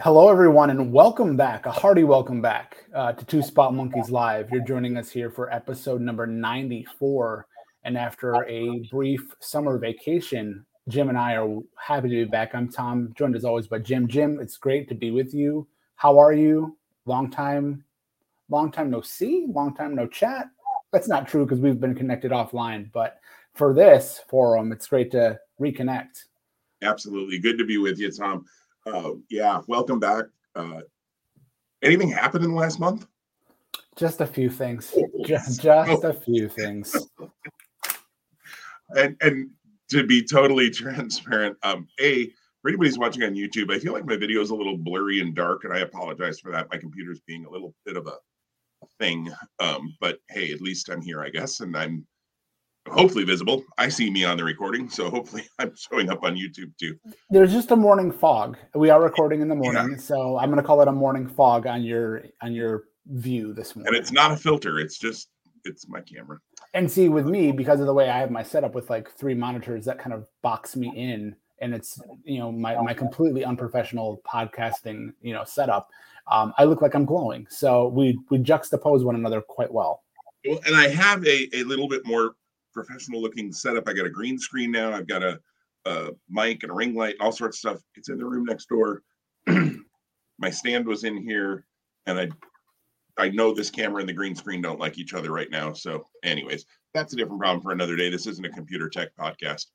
Hello, everyone, and welcome back, a hearty welcome back to Two Spot Monkeys Live. You're joining us here for episode number 94, and after a brief summer vacation, Jim and I are happy to be back. I'm Tom, joined as always by Jim. Jim, it's great to be with you. How are you? Long time no see, long time no chat. That's not true because we've been connected offline, but for this forum, it's great to reconnect. Absolutely. Good to be with you, Tom. Yeah, welcome back. Anything happened in the last month? Just a few things. Just a few things. And to be totally transparent, for anybody who's watching on YouTube, I feel like my video is a little blurry and dark, and I apologize for that. My computer's being a little bit of a thing, but hey, at least I'm here, I guess, and I'm hopefully visible. I see me on the recording, so hopefully I'm showing up on YouTube too. There's just a morning fog. We are recording in the morning, So I'm going to call it a morning fog on your view this morning. And it's not a filter. It's my camera. And see, with me, because of the way I have my setup with like three monitors, that kind of box me in, and it's, you know, my completely unprofessional podcasting, you know, setup. I look like I'm glowing, so we juxtapose one another quite well. Well, and I have a little bit more professional looking setup. I got a green screen now. I've got a mic and a ring light, all sorts of stuff. It's in the room next door. My stand was in here, and I know this camera and the green screen don't like each other right now. So anyways, that's a different problem for another day. This isn't a computer tech podcast.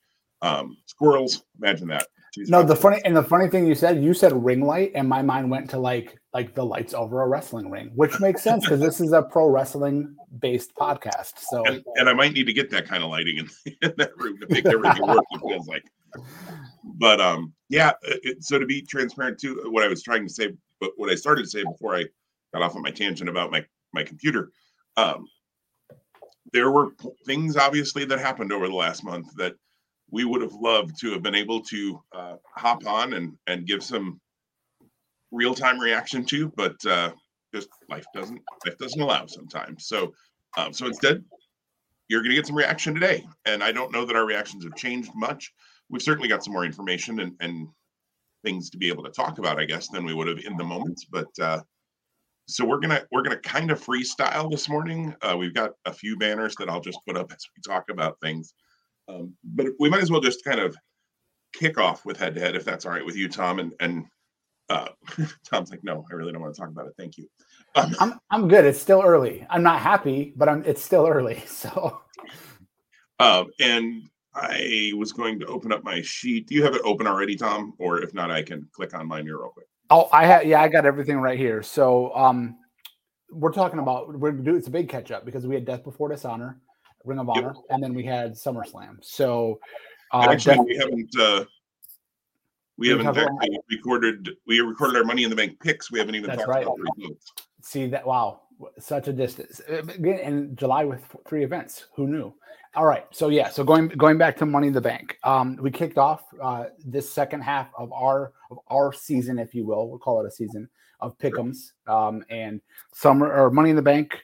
Squirrels, imagine that. Jeez, no, the funny thing you said ring light, and my mind went to like the lights over a wrestling ring, which makes sense because this is a pro wrestling based podcast. So and I might need to get that kind of lighting in that room to make everything work. It feels like, but so to be transparent too, what I was trying to say, but what I started to say before I got off on my tangent about my computer, there were things obviously that happened over the last month that we would have loved to have been able to hop on and give some real-time reaction to, but just life doesn't allow sometimes. So instead, you're going to get some reaction today. And I don't know that our reactions have changed much. We've certainly got some more information and things to be able to talk about, I guess, than we would have in the moment. But so we're gonna kind of freestyle this morning. We've got a few banners that I'll just put up as we talk about things. But we might as well just kind of kick off with head-to-head, if that's all right with you, Tom. And Tom's like, no, I really don't want to talk about it. Thank you. I'm good. It's still early. I'm not happy, but it's still early. So, and I was going to open up my sheet. Do you have it open already, Tom? Or if not, I can click on mine here real quick. Oh, I got everything right here. So it's a big catch-up because we had Death Before Dishonor, Ring of Honor, yep, and then we had SummerSlam. So actually, we haven't recorded. We recorded our Money in the Bank picks. We haven't even talked about the results. See that? Wow, such a distance. In July with three events. Who knew? All right. So yeah. So going back to Money in the Bank, we kicked off this second half of our season, if you will. We'll call it a season of pick'ems. And Money in the Bank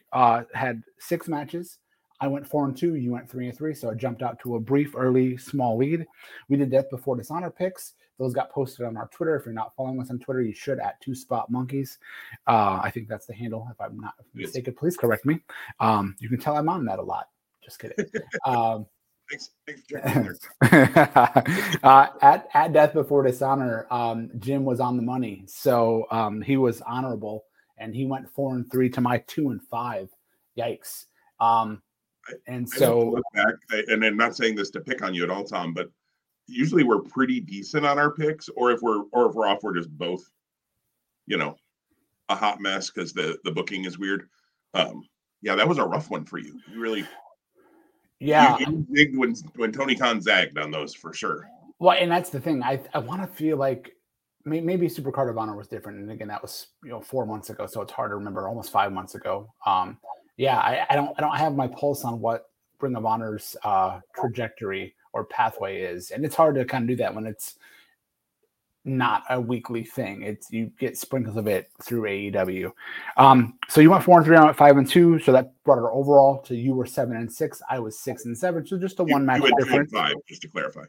had six matches. I went 4-2, you went 3-3, so I jumped out to a brief, early, small lead. We did Death Before Dishonor picks. Those got posted on our Twitter. If you're not following us on Twitter, you should at Two Spot Monkeys. I think that's the handle. If I'm not mistaken, please correct me. You can tell I'm on that a lot. Just kidding. Thanks, Jim. At Death Before Dishonor, Jim was on the money, so he was honorable, and he went 4-3 to my 2-5. Yikes. And so, look back, and I'm not saying this to pick on you at all, Tom, but usually we're pretty decent on our picks, or if we're off, we're just both, you know, a hot mess because the booking is weird. Yeah, that was a rough one for you. You really, you zigged when Tony Khan zagged on those for sure. Well, and that's the thing. I want to feel like maybe Supercard of Honor was different, and again, that was 4 months ago, so it's hard to remember. Almost 5 months ago. Yeah, I don't have my pulse on what Ring of Honor's trajectory or pathway is, and it's hard to kind of do that when it's not a weekly thing. It's you get sprinkles of it through AEW. So you went 4-3, I went 5-2, so that brought our overall to you were 7-6, I was 6-7, so just a one match difference. 5, just to clarify.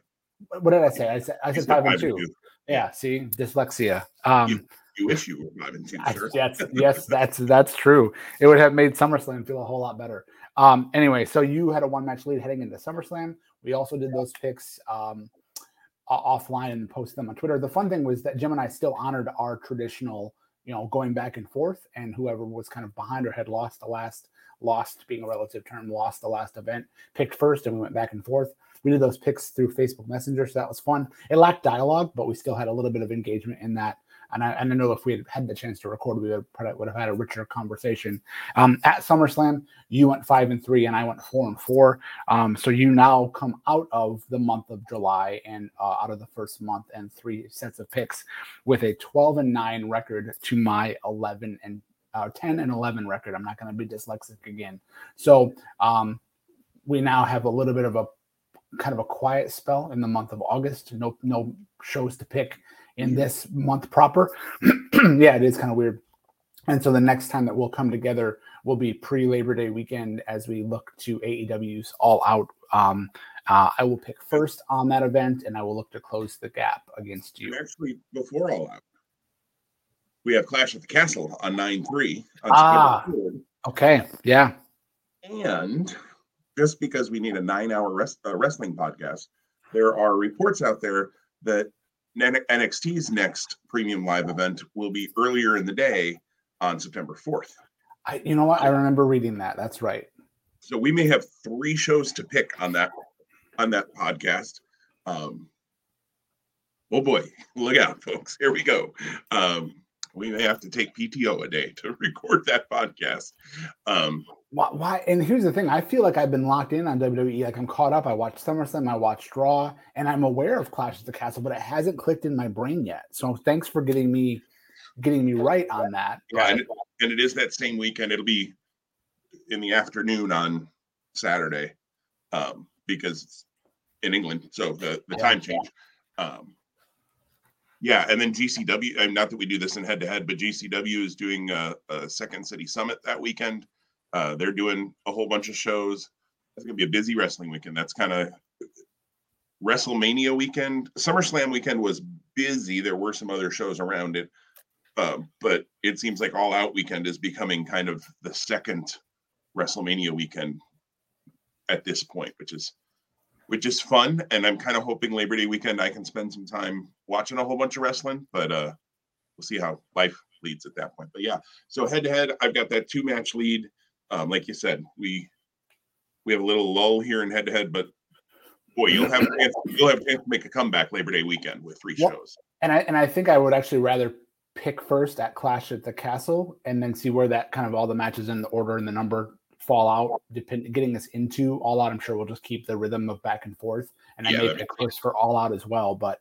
What did I say? I said 5-2. Yeah, see, dyslexia. You wish you were not in teacher. Yes, that's true. It would have made SummerSlam feel a whole lot better. Anyway, so you had a one-match lead heading into SummerSlam. We also did those picks offline and posted them on Twitter. The fun thing was that Jim and I still honored our traditional, you know, going back and forth, and whoever was kind of behind or had lost being a relative term, lost the last event, picked first, and we went back and forth. We did those picks through Facebook Messenger, so that was fun. It lacked dialogue, but we still had a little bit of engagement in that. And I know if we had had the chance to record, we would have had a richer conversation. At SummerSlam, you went 5-3, and I went 4-4. So you now come out of the month of July and out of the first month and three sets of picks with a 12-9 record to my 10-11 record. I'm not going to be dyslexic again. So we now have a little bit of a kind of a quiet spell in the month of August. No shows to pick in this month proper. Yeah, it is kind of weird. And so the next time that we'll come together will be pre-Labor Day weekend as we look to AEW's All Out. I will pick first on that event, and I will look to close the gap against you. Actually, before All Out, we have Clash at the Castle on 9-3. Okay, yeah. And just because we need a 9-hour wrestling podcast, there are reports out there that NXT's next premium live event will be earlier in the day on September 4th. You know what? I remember reading that. That's right. So we may have three shows to pick on that podcast. Oh boy, look out, folks. Here we go. We may have to take PTO a day to record that podcast. Why? And here's the thing. I feel like I've been locked in on WWE. Like I'm caught up. I watched SummerSlam. I watched Raw. And I'm aware of Clash at the Castle, but it hasn't clicked in my brain yet. So thanks for getting me right on that. Yeah, and it is that same weekend. It'll be in the afternoon on Saturday because it's in England. So the time change. Yeah, and then GCW, not that we do this in head-to-head, but GCW is doing a Second City Summit that weekend. They're doing a whole bunch of shows. It's going to be a busy wrestling weekend. That's kind of WrestleMania weekend. SummerSlam weekend was busy. There were some other shows around it. But it seems like All Out weekend is becoming kind of the second WrestleMania weekend at this point, which is fun, and I'm kind of hoping Labor Day weekend I can spend some time watching a whole bunch of wrestling, but we'll see how life leads at that point. But yeah, so head-to-head, I've got that two-match lead. Like you said, we have a little lull here in head-to-head, but boy, you'll have a chance to make a comeback Labor Day weekend with three shows. And I think I would actually rather pick first at Clash at the Castle and then see where that kind of all the matches in the order and the number fall out, getting us into All Out. I'm sure we'll just keep the rhythm of back and forth, and I made a case for All Out as well. But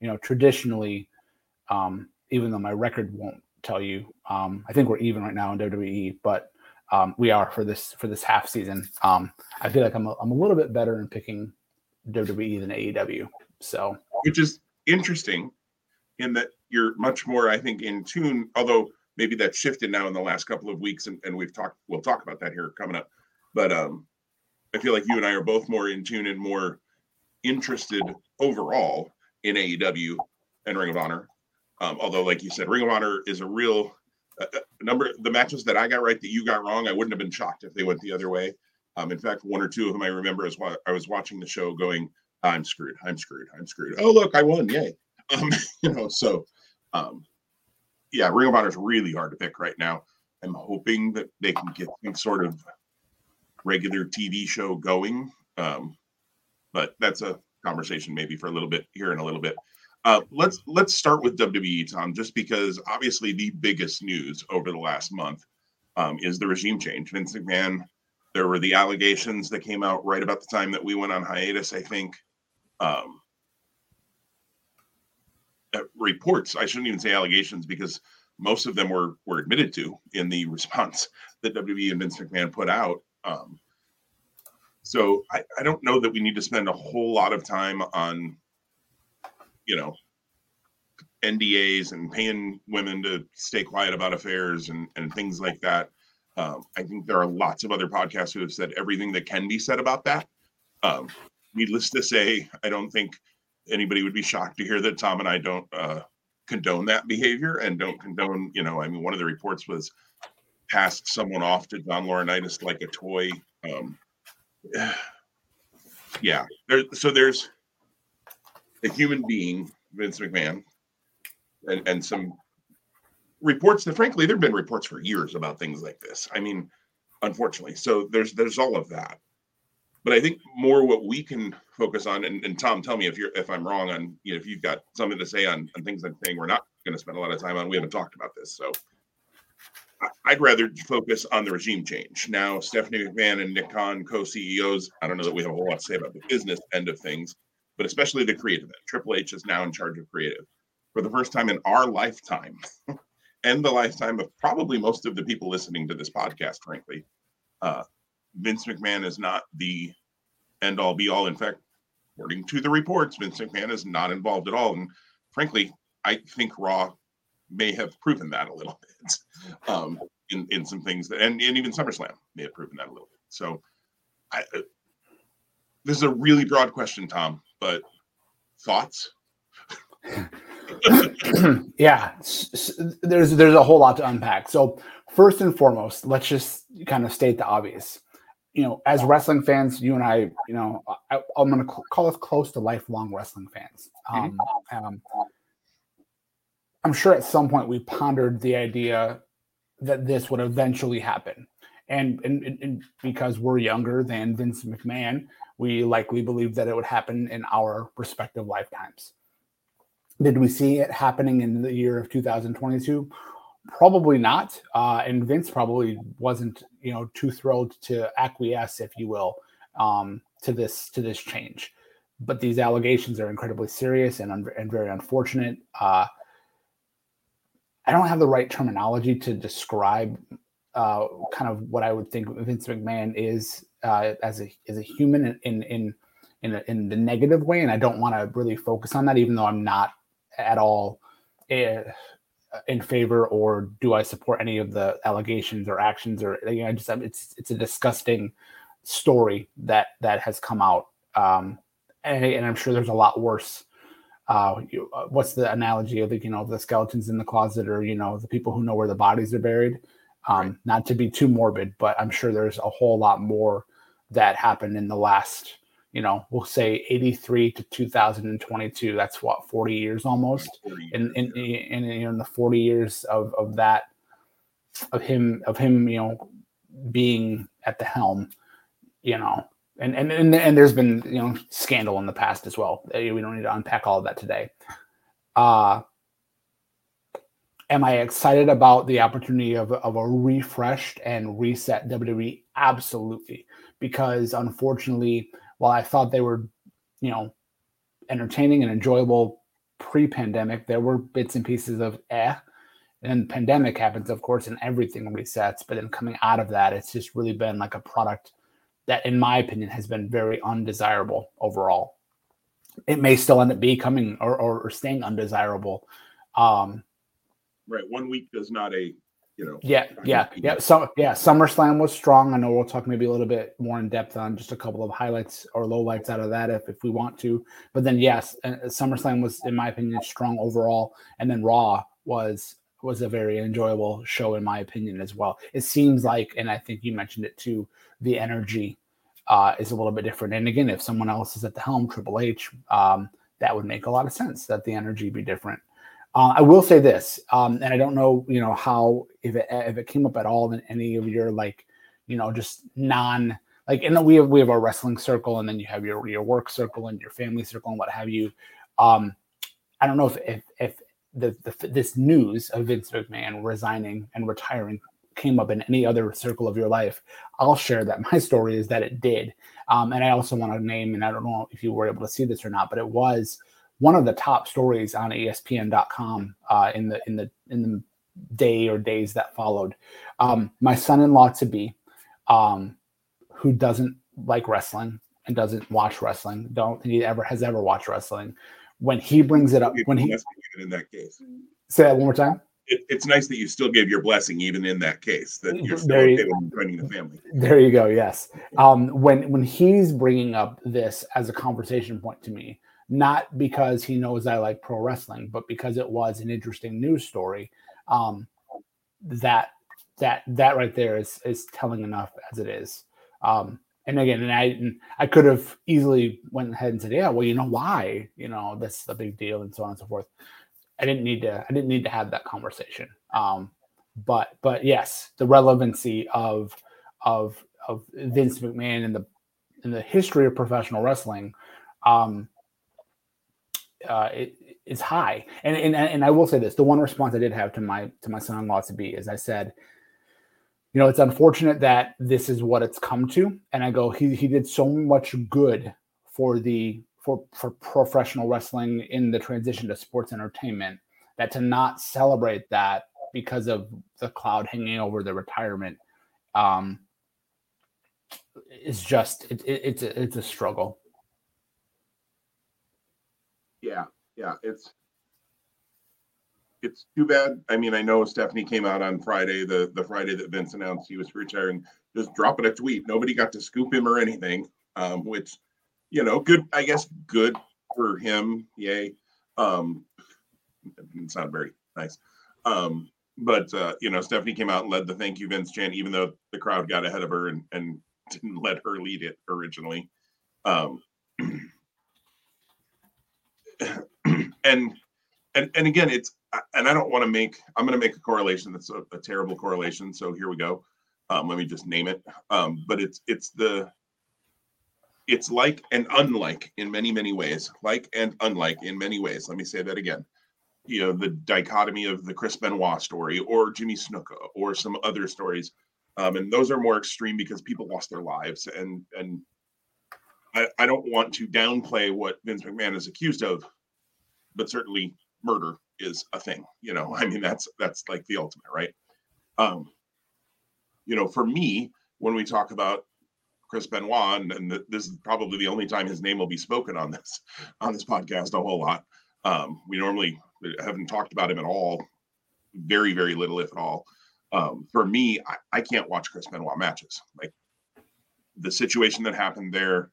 you know, traditionally, even though my record won't tell you, I think we're even right now in WWE, but we are for this half season. I feel like I'm a little bit better in picking WWE than AEW. So, which is interesting in that you're much more, I think, in tune, although maybe that's shifted now in the last couple of weeks, and we'll talk about that here coming up. But I feel like you and I are both more in tune and more interested overall in AEW and Ring of Honor. Although, like you said, Ring of Honor is a real number. The matches that I got right that you got wrong, I wouldn't have been shocked if they went the other way. In fact, one or two of them I remember as I was watching the show going, I'm screwed. Oh, look, I won. Yay. Yeah, Ring of Honor is really hard to pick right now. I'm hoping that they can get some sort of regular TV show going. But that's a conversation maybe for a little bit here in a little bit. Let's start with WWE, Tom, just because obviously the biggest news over the last month is the regime change. Vince McMahon, there were the allegations that came out right about the time that we went on hiatus, I think. Reports, I shouldn't even say allegations, because most of them were admitted to in the response that WWE and Vince McMahon put out. So I don't know that we need to spend a whole lot of time on, you know, NDAs and paying women to stay quiet about affairs and things like that. I think there are lots of other podcasts who have said everything that can be said about that. Needless to say, I don't think anybody would be shocked to hear that Tom and I don't condone that behavior and don't condone, you know, I mean, one of the reports was passed someone off to John Laurinaitis like a toy. Yeah. There's a human being, Vince McMahon, and some reports that, frankly, there have been reports for years about things like this. I mean, unfortunately. So there's all of that. But I think more what we can focus on, and Tom, tell me if I'm wrong on, you know, if you've got something to say on things I'm saying we're not going to spend a lot of time on. We haven't talked about this. So I'd rather focus on the regime change. Now, Stephanie McMahon and Nick Khan, co-CEOs, I don't know that we have a whole lot to say about the business end of things, but especially the creative end. Triple H is now in charge of creative. For the first time in our lifetime, and the lifetime of probably most of the people listening to this podcast, frankly, Vince McMahon is not the end-all, be-all. In fact, according to the reports, Vince McMahon is not involved at all. And frankly, I think Raw may have proven that a little bit in some things. That, and even SummerSlam may have proven that a little bit. So this is a really broad question, Tom, but thoughts? Yeah, there's a whole lot to unpack. So first and foremost, let's just kind of state the obvious. You know, as wrestling fans, you and I, you know, I'm going to call us close to lifelong wrestling fans. I'm sure at some point we pondered the idea that this would eventually happen. And because we're younger than Vince McMahon, we likely believed that it would happen in our respective lifetimes. Did we see it happening in the year of 2022? Probably not, and Vince probably wasn't, you know, too thrilled to acquiesce, if you will, to this change. But these allegations are incredibly serious and very unfortunate. I don't have the right terminology to describe kind of what I would think Vince McMahon is as a human in the negative way, and I don't want to really focus on that, even though I'm not at all in favor, or do I support any of the allegations or actions, or, you know, it's a disgusting story that has come out, and I'm sure there's a lot worse. What's the analogy of, you know, the skeletons in the closet, or, you know, the people who know where the bodies are buried? Right. Not to be too morbid, but I'm sure there's a whole lot more that happened in the last, you know, we'll say 83 to 2022. That's what, 40 years almost. In the 40 years of that, of him, you know, being at the helm, you know, and there's been, you know, scandal in the past as well. We don't need to unpack all of that today. Am I excited about the opportunity of a refreshed and reset WWE? Absolutely. Because unfortunately, while I thought they were, you know, entertaining and enjoyable pre-pandemic, there were bits and pieces of and then the pandemic happens, of course, and everything resets. But then coming out of that, it's just really been like a product that, in my opinion, has been very undesirable overall. It may still end up becoming or staying undesirable. Right. 1 week does not a, you know. Yeah. So yeah, SummerSlam was strong. I know we'll talk maybe a little bit more in depth on just a couple of highlights or lowlights out of that if we want to. But then yes, SummerSlam was, in my opinion, strong overall. And then Raw was a very enjoyable show, in my opinion, as well. It seems like, and I think you mentioned it too, the energy is a little bit different. And again, if someone else is at the helm, Triple H, that would make a lot of sense that the energy be different. I will say this, and I don't know, you know, how, if it came up at all in any of your, like, you know, just non, like, and we have our wrestling circle, and then you have your work circle and your family circle and what have you. I don't know if this news of Vince McMahon resigning and retiring came up in any other circle of your life. I'll share that my story is that it did, and I also want to name, and I don't know if you were able to see this or not, but it was one of the top stories on ESPN.com in the day or days that followed. My son-in-law to be, who doesn't like wrestling and doesn't watch wrestling, don't think he has ever watched wrestling. When he brings it up, when he in that case, say that one more time. It's nice that you still gave your blessing, even in that case, that you're still okay with joining the family. There you go. Yes. When he's bringing up this as a conversation point to me, not because he knows I like pro wrestling, but because it was an interesting news story. That right there is telling enough as it is. And again, and I could have easily went ahead and said, yeah, well, you know why, you know, that's a big deal and so on and so forth. I didn't need to have that conversation. But yes, the relevancy of Vince McMahon in the history of professional wrestling, it's high. And I will say this: the one response I did have to my son-in-law to be is I said, you know, it's unfortunate that this is what it's come to. And I go, he did so much good for professional wrestling in the transition to sports entertainment, that to not celebrate that because of the cloud hanging over the retirement, is just it's a struggle. Yeah, it's too bad. I mean, I know Stephanie came out on Friday, the Friday that Vince announced he was retiring, just dropping a tweet. Nobody got to scoop him or anything, which, you know, good, I guess, good for him. Yay. It's not very nice. But you know, Stephanie came out and led the thank you Vince chant, even though the crowd got ahead of her and didn't let her lead it originally. And again, I'm going to make a correlation that's a terrible correlation. So here we go. Let me just name it. But it's like and unlike in many, many ways. Like and unlike in many ways. Let me say that again. You know, the dichotomy of the Chris Benoit story or Jimmy Snuka or some other stories. And those are more extreme because people lost their lives. And I don't want to downplay what Vince McMahon is accused of, but certainly murder is a thing. You know, I mean, that's like the ultimate, right? You know, for me, when we talk about Chris Benoit, and this is probably the only time his name will be spoken on this podcast a whole lot. We normally haven't talked about him at all, very, very little, if at all. For me, I can't watch Chris Benoit matches. Like, the situation that happened there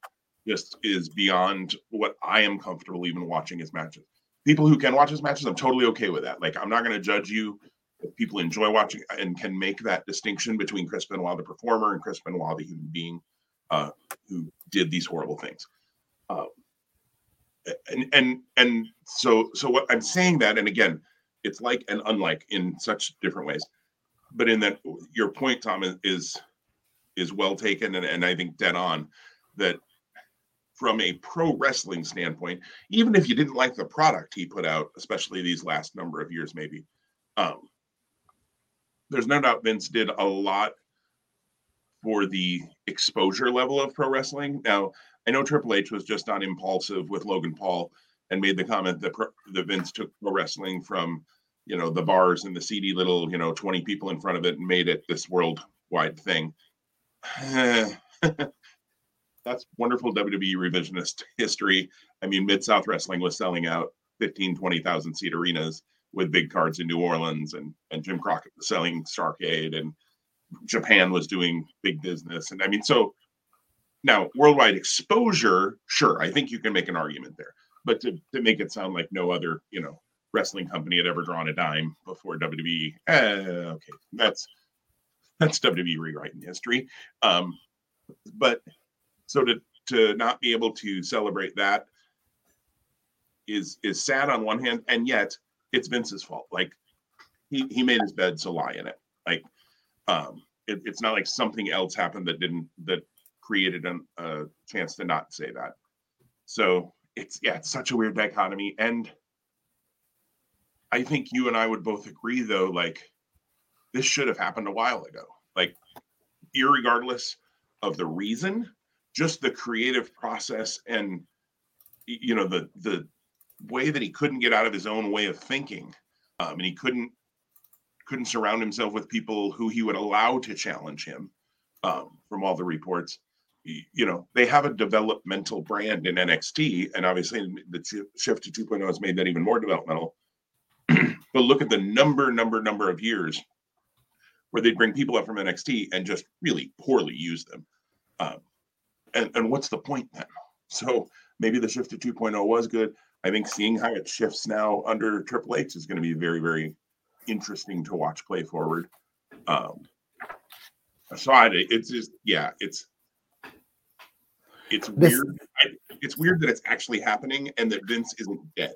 just is beyond what I am comfortable even watching his matches. People who can watch his matches, I'm totally okay with that. Like, I'm not going to judge you if people enjoy watching and can make that distinction between Chris Benoit, the performer, and Chris Benoit, the human being who did these horrible things. So what I'm saying that, and again, it's like and unlike in such different ways. But in that, your point, Tom, is well taken and I think dead on, that from a pro wrestling standpoint, even if you didn't like the product he put out, especially these last number of years, maybe, there's no doubt Vince did a lot for the exposure level of pro wrestling. Now, I know Triple H was just on Impulsive with Logan Paul and made the comment that that Vince took pro wrestling from, you know, the bars and the seedy little, you know, 20 people in front of it and made it this worldwide thing. That's wonderful WWE revisionist history. I mean, Mid-South Wrestling was selling out 15, 20,000 seat arenas with big cards in New Orleans, and Jim Crockett was selling Starcade, and Japan was doing big business. And I mean, so now worldwide exposure, sure, I think you can make an argument there. But to make it sound like no other, you know, wrestling company had ever drawn a dime before WWE, okay, that's WWE rewriting history. But so to not be able to celebrate that is sad on one hand, and yet it's Vince's fault. Like, he made his bed, so lie in it. Like, it's not like something else happened that created a chance to not say that. So it's such a weird dichotomy. And I think you and I would both agree, though, like, this should have happened a while ago. Like, irregardless of the reason, just the creative process and, you know, the way that he couldn't get out of his own way of thinking, and he couldn't surround himself with people who he would allow to challenge him. From all the reports, you know, they have a developmental brand in NXT, and obviously the shift to 2.0 has made that even more developmental. But look at the number of years where they'd bring people up from NXT and just really poorly use them. And what's the point then? So Maybe the shift to 2.0 was good. I think seeing how it shifts now under Triple H is going to be very, very interesting to watch play forward. Aside, it's just, yeah, it's weird. It's weird that it's actually happening and that Vince isn't dead.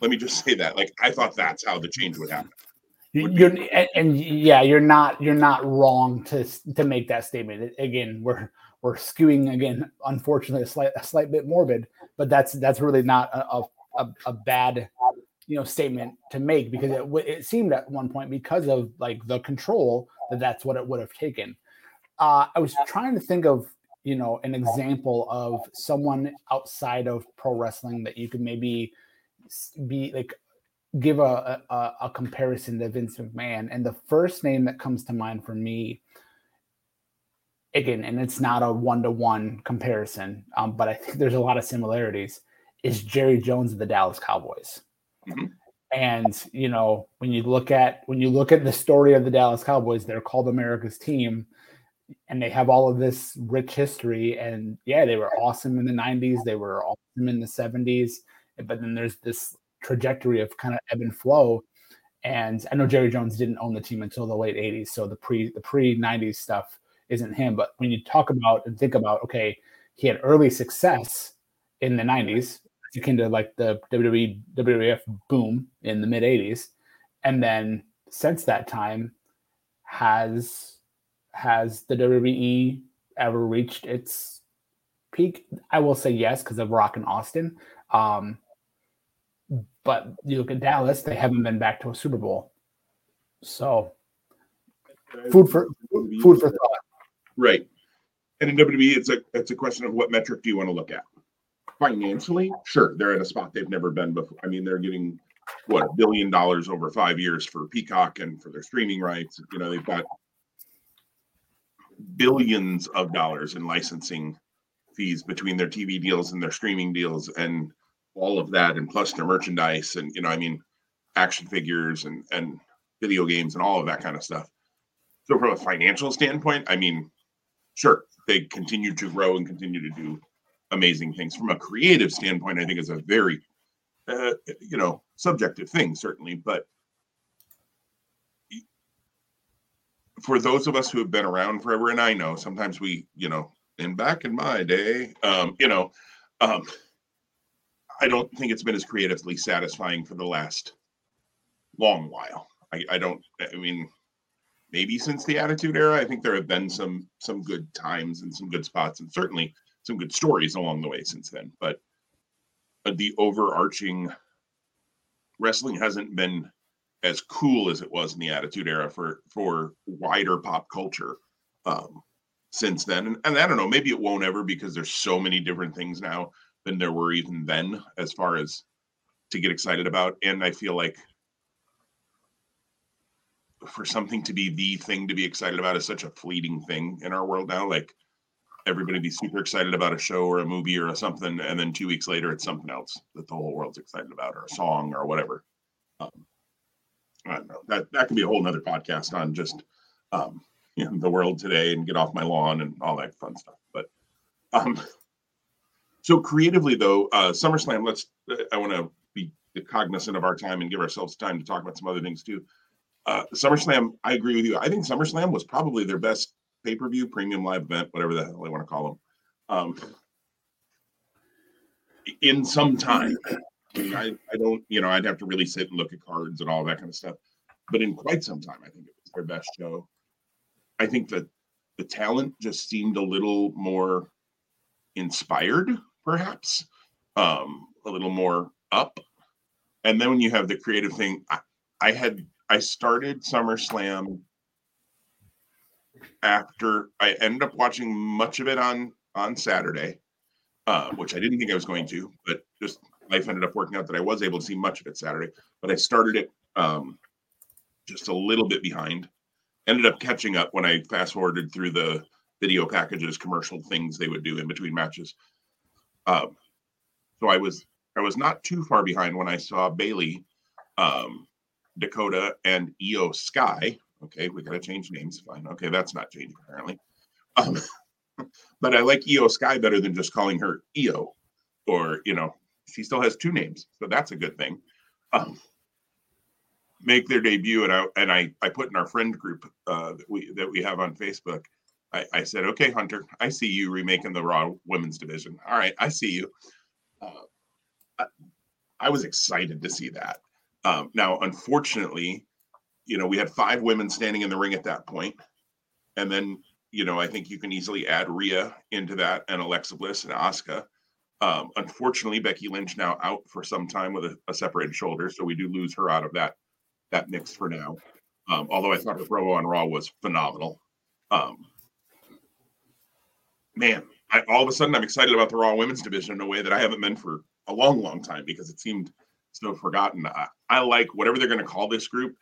Let me just say that. Like, I thought that's how the change would happen. You're not wrong to make that statement. Again, we're skewing again, unfortunately, a slight bit morbid, but that's really not a bad, statement to make, because it seemed at one point, because of like the control, that's what it would have taken. I was trying to think of, an example of someone outside of pro wrestling that you could maybe be like, give a comparison to Vince McMahon. And the first name that comes to mind for me, again, and it's not a one-to-one comparison, but I think there's a lot of similarities, is Jerry Jones of the Dallas Cowboys. Mm-hmm. And, when you look at the story of the Dallas Cowboys, they're called America's team, and they have all of this rich history. And yeah, they were awesome in the 90s. They were awesome in the 70s. But then there's this trajectory of kind of ebb and flow. And I know Jerry Jones didn't own the team until the late 80s. So the pre 90s stuff isn't him. But when you talk about and think about, okay, he had early success in the 90s. It came to like the WWF boom in the mid 80s. And then since that time, has the WWE ever reached its peak? I will say yes, because of Rock and Austin. But you look at Dallas; they haven't been back to a Super Bowl. So, food for thought. Right, and in WWE, it's a question of what metric do you want to look at? Financially, sure, they're at a spot they've never been before. I mean, they're getting $1 billion over 5 years for Peacock and for their streaming rights. They've got billions of dollars in licensing fees between their TV deals and their streaming deals and all of that, and plus their merchandise and action figures and video games and all of that kind of stuff. So from a financial standpoint, I mean, sure, they continue to grow and continue to do amazing things. From a creative standpoint, I think it's a very subjective thing, certainly, but for those of us who have been around forever, and I know sometimes we and back in my day, I don't think it's been as creatively satisfying for the last long while. I mean, maybe since the Attitude Era, I think there have been some good times and some good spots, and certainly some good stories along the way since then. But the overarching wrestling hasn't been as cool as it was in the Attitude Era for wider pop culture since then. And I don't know, maybe it won't ever, because there's so many different things now than there were even then, as far as to get excited about. And I feel like for something to be the thing to be excited about is such a fleeting thing in our world now. Like, everybody be super excited about a show or a movie or something, and then 2 weeks later it's something else that the whole world's excited about, or a song or whatever. I don't know. That could be a whole nother podcast on just the world today and Get Off My Lawn and all that fun stuff. But so creatively, though, SummerSlam, I want to be cognizant of our time and give ourselves time to talk about some other things, too. SummerSlam, I agree with you. I think SummerSlam was probably their best pay-per-view, premium live event, whatever the hell they want to call them, in some time. I mean, I don't, I'd have to really sit and look at cards and all that kind of stuff. But in quite some time, I think it was their best show. I think that the talent just seemed a little more inspired, perhaps, a little more up. And then when you have the creative thing, I started SummerSlam after I ended up watching much of it on Saturday, which I didn't think I was going to, but just life ended up working out that I was able to see much of it Saturday. But I started it just a little bit behind, ended up catching up when I fast forwarded through the video packages, commercial things they would do in between matches. So I was not too far behind when I saw Bailey, Dakota, and IYO Sky. Okay, we got to change names. Fine. Okay, that's not changing, apparently. But I like IYO Sky better than just calling her IYO. or, you know, she still has two names, so that's a good thing, make their debut. And I put in our friend group that we have on Facebook, I said, okay, Hunter, I see you remaking the Raw women's division. All right, I see you. I was excited to see that. Now, unfortunately, you know, we had 5 women standing in the ring at that point. And then, you know, I think you can easily add Rhea into that, and Alexa Bliss and Asuka. Unfortunately, Becky Lynch now out for some time with a separated shoulder. So we do lose her out of that mix for now. Although I thought her promo on Raw was phenomenal. All of a sudden I'm excited about the Raw women's division in a way that I haven't been for a long, long time, because it seemed so forgotten. I like whatever they're going to call this group.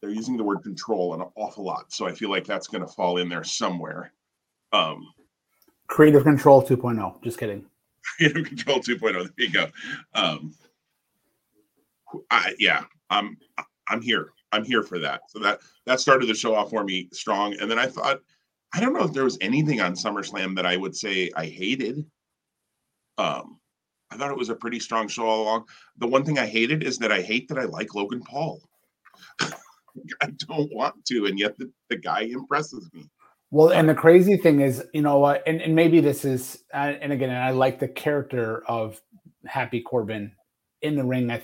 They're using the word control an awful lot. So I feel like that's going to fall in there somewhere. Creative Control 2.0. Just kidding. Creative Control 2.0. There you go. I'm here. I'm here for that. So that started the show off for me strong. And then I thought, I don't know if there was anything on SummerSlam that I would say I hated. I thought it was a pretty strong show all along. The one thing I hated is that I hate that I like Logan Paul. I don't want to, and yet the guy impresses me. Well, and the crazy thing is, you know, and maybe this is, and again, I like the character of Happy Corbin in the ring. I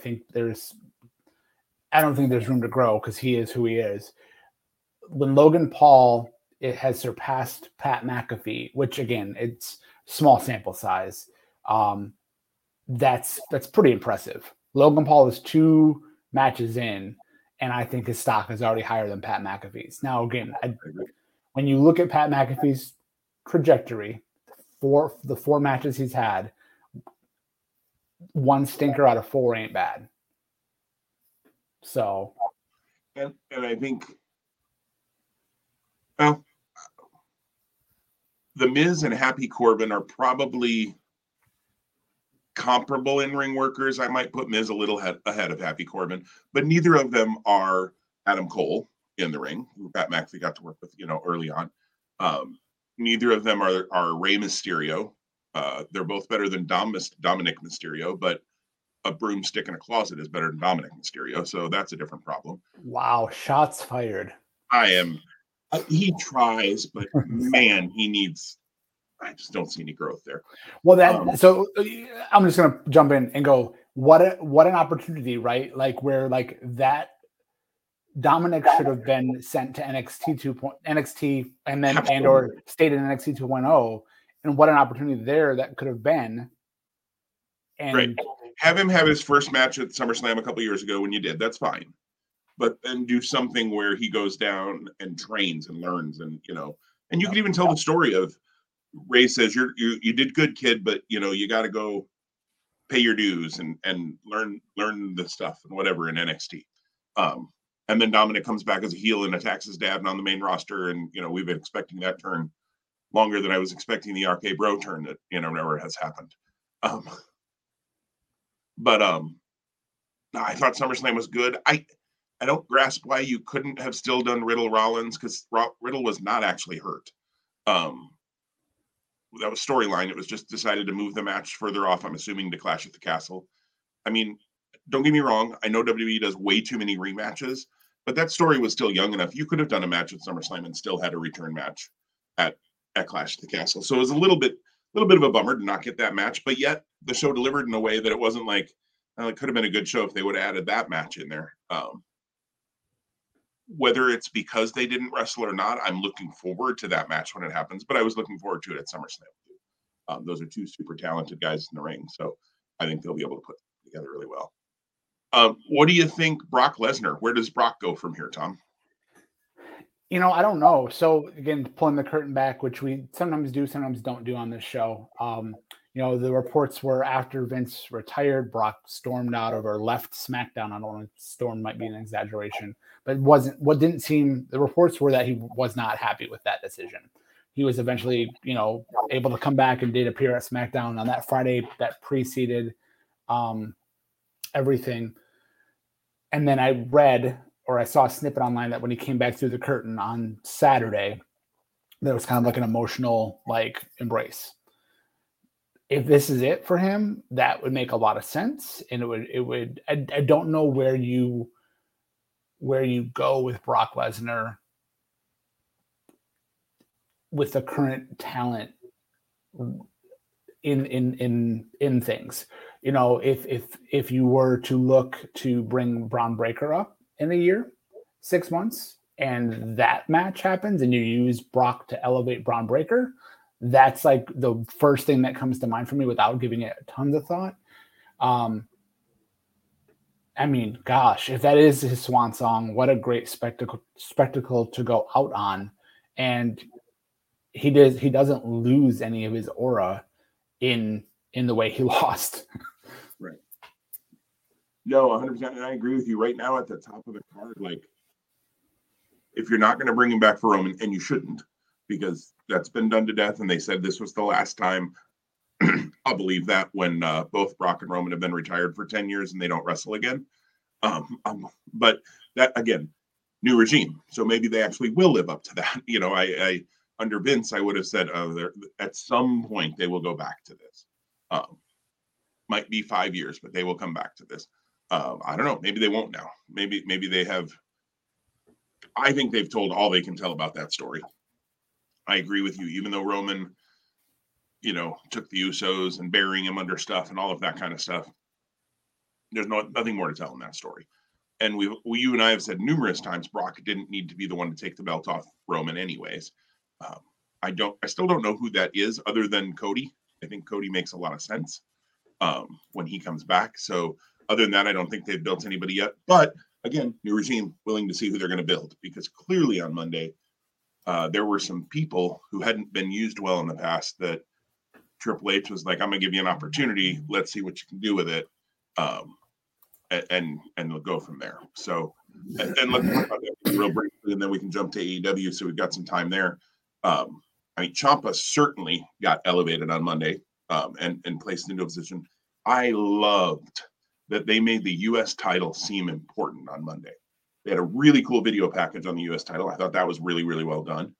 don't think there's room to grow, because he is who he is. When Logan Paul, it has surpassed Pat McAfee, which again, it's small sample size. That's pretty impressive. Logan Paul is 2 matches in, and I think his stock is already higher than Pat McAfee's. Now, again, when you look at Pat McAfee's trajectory, the four matches he's had, 1 stinker out of 4 ain't bad. So, and I think, well, The Miz and Happy Corbin are probably comparable in-ring workers. I might put Miz a little ahead of Happy Corbin, but neither of them are Adam Cole in the ring, who Pat McAfee got to work with, you know, early on. Neither of them are Rey Mysterio. They're both better than Dominic Mysterio, but a broomstick in a closet is better than Dominic Mysterio, so that's a different problem. Wow, shots fired. I am. He tries, but man, he needs. I just don't see any growth there. Well, so I'm just gonna jump in and go, what an opportunity, right? Like where like that Dominic should have been sent to NXT and then absolutely. And or stayed in NXT 2.0, and what an opportunity there that could have been. And right. Have him have his first match at SummerSlam a couple years ago when you did. That's fine, but then do something where he goes down and trains and learns, and you know, and you could even tell the story of. Ray says, you did good, kid, but you know you got to go pay your dues and learn the stuff and whatever in NXT. And then Dominic comes back as a heel and attacks his dad and on the main roster. And you know we've been expecting that turn longer than I was expecting the RK Bro turn that you know never has happened. I thought SummerSlam was good. I don't grasp why you couldn't have still done Riddle Rollins, because Riddle was not actually hurt. That was storyline. It was just decided to move the match further off, I'm assuming, to Clash at the Castle. I mean, don't get me wrong. I know WWE does way too many rematches, but that story was still young enough. You could have done a match at SummerSlam and still had a return match at Clash at the Castle. So it was a little bit of a bummer to not get that match, but yet the show delivered in a way that it wasn't like, it could have been a good show if they would have added that match in there. Whether it's because they didn't wrestle or not, I'm looking forward to that match when it happens, but I was looking forward to it at SummerSlam. Those are 2 super talented guys in the ring, so I think they'll be able to put it together really well. What do you think, Brock Lesnar? Where does Brock go from here, Tom? You know, I don't know. So, again, pulling the curtain back, which we sometimes do, sometimes don't do on this show. You know, the reports were after Vince retired, Brock stormed out of or left SmackDown. I don't know if storm might be an exaggeration, but the reports were that he was not happy with that decision. He was eventually, you know, able to come back and did appear at SmackDown on that Friday that preceded everything. And then I read, or I saw a snippet online that when he came back through the curtain on Saturday, there was kind of like an emotional, like, embrace. if this is it for him, that would make a lot of sense. And it would, I don't know where you go with Brock Lesnar with the current talent in things. You know, if you were to look to bring Braun Breaker up in a year, 6 months, and that match happens and you use Brock to elevate Braun Breaker, that's like the first thing that comes to mind for me without giving it tons of thought. I mean, gosh, if that is his swan song, what a great spectacle to go out on. And he doesn't lose any of his aura in the way he lost. Right. No, 100%. And I agree with you. Right now at the top of the card, like, if you're not going to bring him back for Roman, and you shouldn't, because that's been done to death, and they said this was the last time. I'll believe that when both Brock and Roman have been retired for 10 years and they don't wrestle again. But that, again, new regime. So maybe they actually will live up to that. You know, I under Vince, I would have said, at some point they will go back to this. Might be 5 years, but they will come back to this. I don't know. Maybe they won't now. Maybe they have. I think they've told all they can tell about that story. I agree with you. Even though Roman, you know, took the Usos and burying him under stuff and all of that kind of stuff, there's nothing more to tell in that story. And you and I have said numerous times, Brock didn't need to be the one to take the belt off Roman anyways. I still don't know who that is other than Cody. I think Cody makes a lot of sense when he comes back. So other than that, I don't think they've built anybody yet. But again, new regime, willing to see who they're going to build, because clearly on Monday, there were some people who hadn't been used well in the past that Triple H was like, I'm going to give you an opportunity. Let's see what you can do with it. And we'll go from there. So, and let's talk about that real briefly, and then we can jump to AEW. So we've got some time there. I mean, Ciampa certainly got elevated on Monday and placed into a position. I loved that they made the U.S. title seem important on Monday. They had a really cool video package on the U.S. title. I thought that was really, really well done.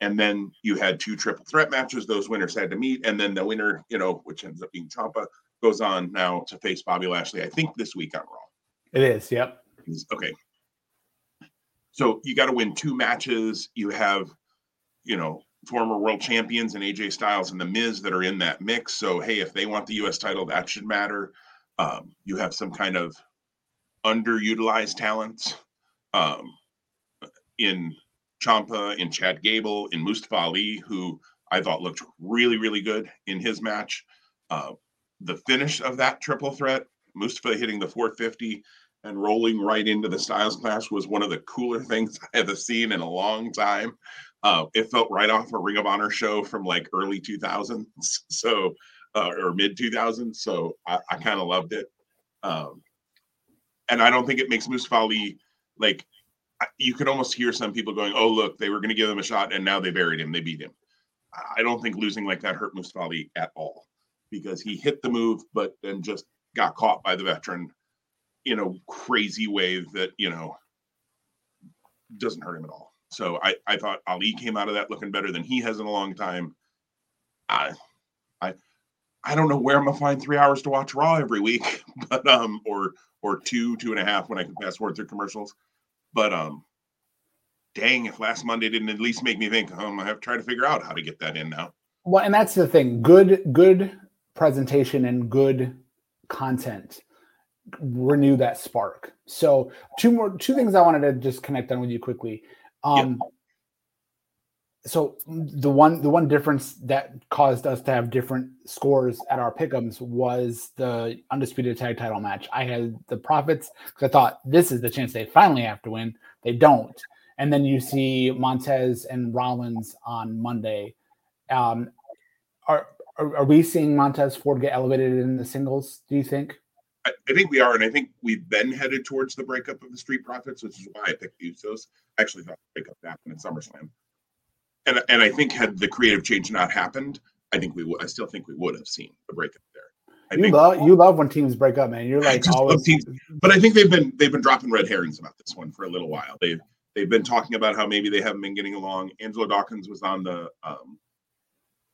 And then you had 2 triple threat matches. Those winners had to meet. And then the winner, you know, which ends up being Ciampa, goes on now to face Bobby Lashley, I think this week on Raw. It is, yep. Okay. So you got to win 2 matches. You have, you know, former world champions and AJ Styles and The Miz that are in that mix. So, hey, if they want the U.S. title, that should matter. You have some kind of underutilized talents. In Ciampa, in Chad Gable, in Mustafa Ali, who I thought looked really, really good in his match. The finish of that triple threat, Mustafa hitting the 450 and rolling right into the Styles Clash, was one of the cooler things I have seen in a long time. It felt right off a Ring of Honor show from like early 2000s, so or mid 2000s. So I kind of loved it, and I don't think it makes Mustafa Ali like. You could almost hear some people going, oh, look, they were going to give him a shot, and now they buried him. They beat him. I don't think losing like that hurt Mustafa Ali at all, because he hit the move, but then just got caught by the veteran in a crazy way that, you know, doesn't hurt him at all. So I thought Ali came out of that looking better than he has in a long time. I don't know where I'm going to find 3 hours to watch Raw every week, but or 2.5 when I can fast forward through commercials. But dang, if last Monday didn't at least make me think, I have to try to figure out how to get that in now. Well, and that's the thing. Good presentation and good content renew that spark. So two things I wanted to just connect on with you quickly. So the one difference that caused us to have different scores at our pick'ems was the undisputed tag title match. I had the Profits because I thought this is the chance they finally have to win. They don't, and then you see Montez and Rollins on Monday. Are we seeing Montez Ford get elevated in the singles? Do you think? I think we are, and I think we've been headed towards the breakup of the Street Profits, which is why I picked the Usos. I actually thought the breakup happened at SummerSlam. And I think had the creative change not happened, I still think we would have seen the breakup there. You love when teams break up, man. You're like always. But I think they've been dropping red herrings about this one for a little while. They've been talking about how maybe they haven't been getting along. Angelo Dawkins was on the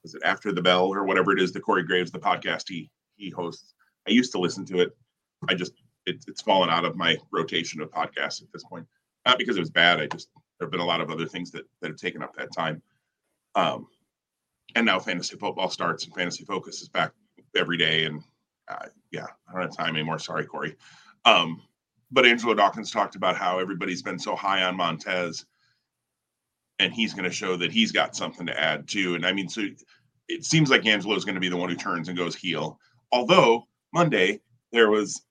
was it After the Bell or whatever it is, the Corey Graves, the podcast he hosts. I used to listen to it. I just, it's fallen out of my rotation of podcasts at this point. Not because it was bad. I just, there have been a lot of other things that have taken up that time. And now fantasy football starts and Fantasy Focus is back every day. And I don't have time anymore. Sorry, Corey. But Angelo Dawkins talked about how everybody's been so high on Montez and he's going to show that he's got something to add too. And I mean, so it seems like Angelo's going to be the one who turns and goes heel. Although Monday there was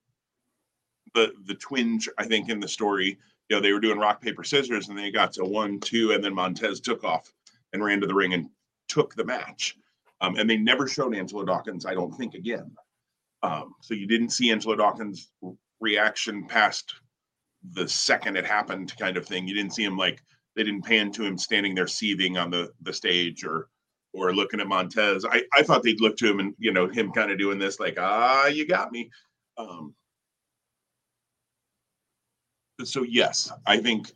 the twinge, I think, in the story, you know, they were doing rock, paper, scissors and they got to 1, 2, and then Montez took off and ran to the ring and took the match. And they never showed Angelo Dawkins, I don't think, again. So you didn't see Angelo Dawkins' reaction past the second it happened kind of thing. You didn't see him, like, they didn't pan to him standing there seething on the stage or looking at Montez. I thought they'd look to him and, you know, him kind of doing this like, you got me. So, yes, I think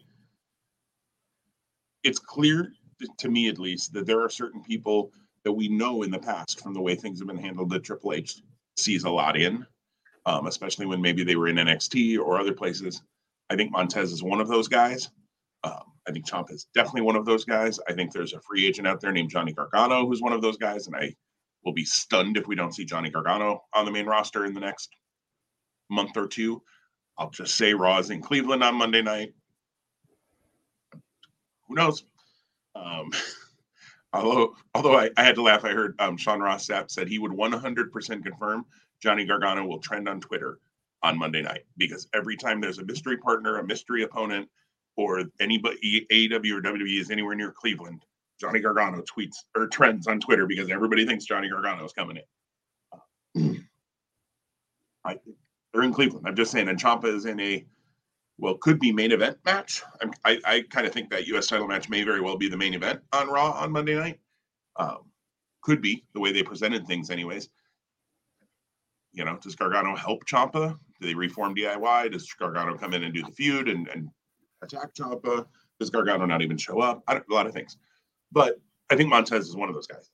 it's clear to me, at least, that there are certain people that we know in the past from the way things have been handled that Triple H sees a lot in, especially when maybe they were in NXT or other places. I think Montez is one of those guys. I think Ciampa is definitely one of those guys. I think there's a free agent out there named Johnny Gargano who's one of those guys, and I will be stunned if we don't see Johnny Gargano on the main roster in the next month or two. I'll just say Raw is in Cleveland on Monday night. Who knows? Although I had to laugh, I heard Sean Ross Sapp said he would 100% confirm Johnny Gargano will trend on Twitter on Monday night, because every time there's a mystery partner, a mystery opponent, or anybody, AEW or WWE is anywhere near Cleveland, Johnny Gargano tweets or trends on Twitter because everybody thinks Johnny Gargano is coming in. I think they're in Cleveland. I'm just saying, and Ciampa is in could be main event match. I kind of think that U.S. title match may very well be the main event on Raw on Monday night. Could be, the way they presented things anyways. You know, does Gargano help Ciampa? Do they reform DIY? Does Gargano come in and do the feud and attack Ciampa? Does Gargano not even show up? A lot of things. But I think Montez is one of those guys.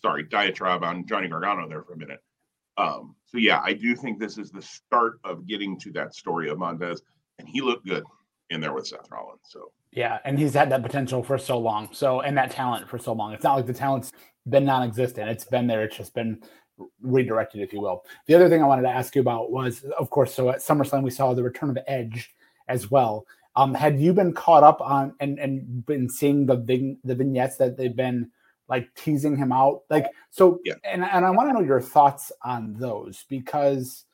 Sorry, diatribe on Johnny Gargano there for a minute. So, yeah, I do think this is the start of getting to that story of Montez, and he looked good in there with Seth Rollins. So, yeah, and he's had that potential for so long, and that talent for so long. It's not like the talent's been non-existent. It's been there. It's just been redirected, if you will. The other thing I wanted to ask you about was, of course, so at SummerSlam we saw the return of Edge as well. Had you been caught up on and been seeing the vignettes that they've been like teasing him out, like, so, yeah. And I want to know your thoughts on those, because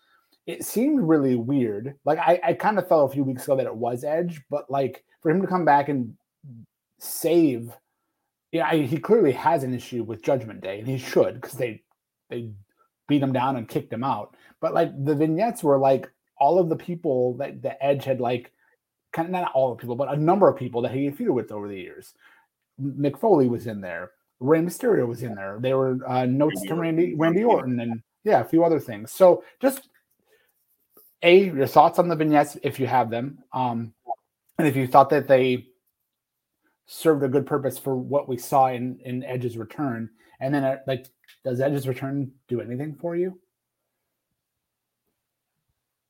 it seemed really weird. Like I kind of felt a few weeks ago that it was Edge, but like for him to come back and save, he clearly has an issue with Judgment Day, and he should, because they beat him down and kicked him out. But like the vignettes were like all of the people that the Edge had, like, kind of not all the people, but a number of people that he feuded with over the years. Mick Foley was in there. Rey Mysterio was in there. They were notes to Randy Orton and a few other things. So just your thoughts on the vignettes, if you have them. And if you thought that they served a good purpose for what we saw in Edge's return. And then does Edge's return do anything for you?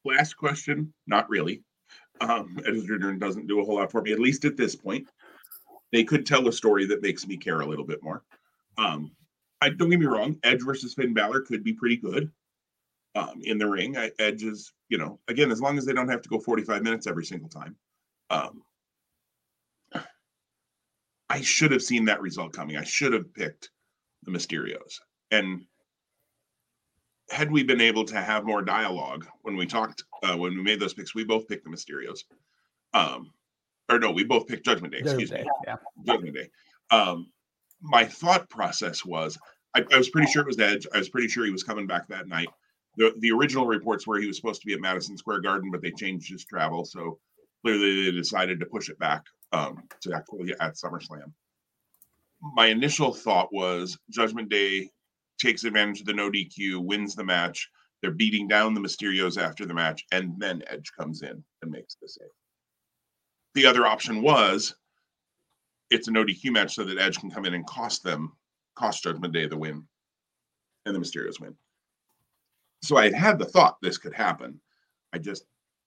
Last question. Not really. Edge's return doesn't do a whole lot for me, at least at this point. They could tell a story that makes me care a little bit more. Don't get me wrong, Edge versus Finn Balor could be pretty good in the ring. Edge is, again, as long as they don't have to go 45 minutes every single time. I should have seen that result coming. I should have picked the Mysterios. And had we been able to have more dialogue when we talked, when we made those picks, we both picked the Mysterios. We both picked Judgment Day. Judgment Day. My thought process was, I was pretty sure it was Edge. I was pretty sure he was coming back that night. The original reports were he was supposed to be at Madison Square Garden, but they changed his travel. So clearly they decided to push it back to actually at SummerSlam. My initial thought was Judgment Day takes advantage of the no DQ, wins the match. They're beating down the Mysterios after the match, and then Edge comes in and makes the save. The other option was it's an ODQ match so that Edge can come in and cost them cost Judgment Day the win and the Mysterios win. So I had the thought this could happen. I just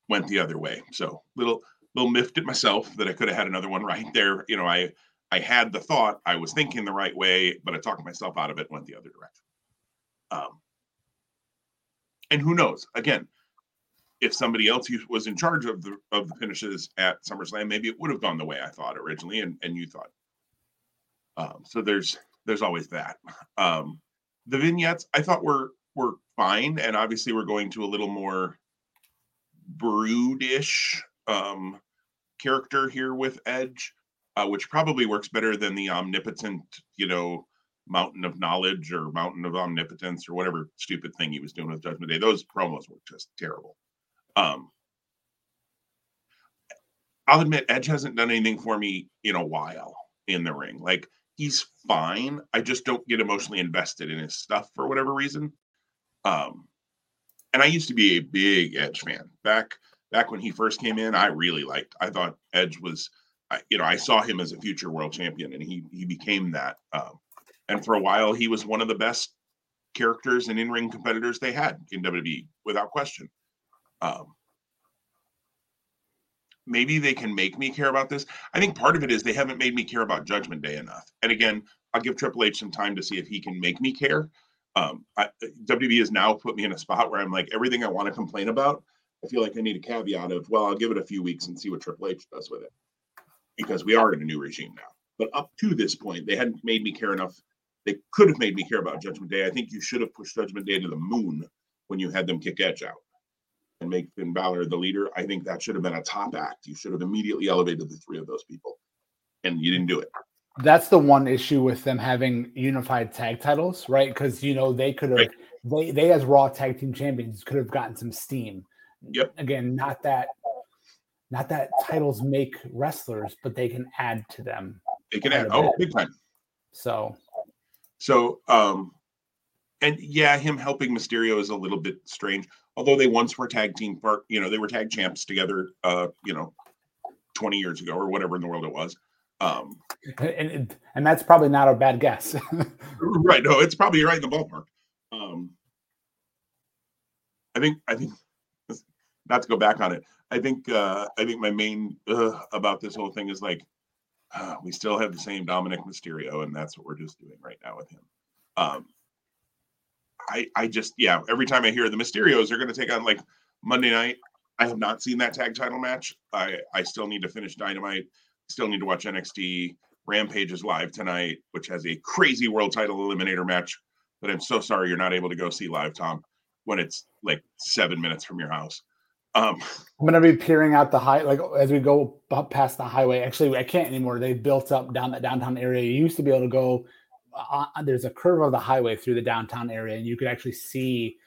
went the other way. So little miffed at myself that I could have had another one right there. You know, I had the thought, I was thinking the right way, but I talked myself out of it, went the other direction. And who knows? Again, if somebody else was in charge of the finishes at SummerSlam, maybe it would have gone the way I thought originally, and you thought. So there's always that. The vignettes I thought were fine, and obviously we're going to a little more brutish character here with Edge, which probably works better than the omnipotent, you know, mountain of knowledge or mountain of omnipotence or whatever stupid thing he was doing with Judgment Day. Those promos were just terrible. I'll admit Edge hasn't done anything for me in a while in the ring. Like, he's fine. I just don't get emotionally invested in his stuff for whatever reason. And I used to be a big Edge fan. Back when he first came in, I really liked. I thought Edge was, you know, I saw him as a future world champion, and he became that. And for a while, he was one of the best characters and in-ring competitors they had in WWE, without question. Maybe they can make me care about this. I think part of it is they haven't made me care about Judgment Day enough. And again, I'll give Triple H some time to see if he can make me care. WWE has now put me in a spot where I'm like, everything I want to complain about, I feel like I need a caveat of, well, I'll give it a few weeks and see what Triple H does with it. Because we are in a new regime now. But up to this point, they hadn't made me care enough. They could have made me care about Judgment Day. I think you should have pushed Judgment Day to the moon when you had them kick Edge out and make Finn Balor the leader. I think that should have been a top act. You should have immediately elevated the three of those people, and you didn't do it. That's the one issue with them having unified tag titles, right? Because, you know, they could have, right. they as Raw Tag Team Champions could have gotten some steam. Yep. Again, not that titles make wrestlers, but they can add to them. They can add, big time. So, and yeah, him helping Mysterio is a little bit strange. Although they once were tag team part, you know, they were tag champs together, 20 years ago or whatever in the world it was. And that's probably not a bad guess. Right. No, it's probably right in the ballpark. I think not to go back on it. I think my main about this whole thing is like, we still have the same Dominic Mysterio, and that's what we're just doing right now with him. I just every time I hear the Mysterios are going to take on, like, Monday night, I have not seen that tag title match. I still need to finish Dynamite. Still need to watch NXT. Rampage is live tonight, which has a crazy world title eliminator match that I'm so sorry you're not able to go see live, Tom, when it's like 7 minutes from your house. I'm gonna be peering out the high, like, as we go past the highway. Actually, I can't anymore. They built up down that downtown area. You used to be able to go. There's a curve of the highway through the downtown area, and you could actually see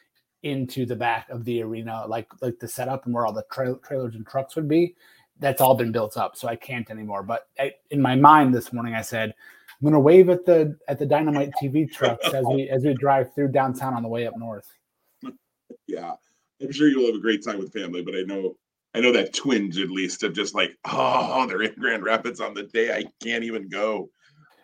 into the back of the arena, like the setup and where all the trailers and trucks would be. That's all been built up, so I can't anymore. But in my mind this morning, I said, I'm gonna wave at the Dynamite TV trucks as we drive through downtown on the way up north. Yeah. I'm sure you'll have a great time with family, but I know that twinge, at least, of just like, oh, they're in Grand Rapids on the day I can't even go.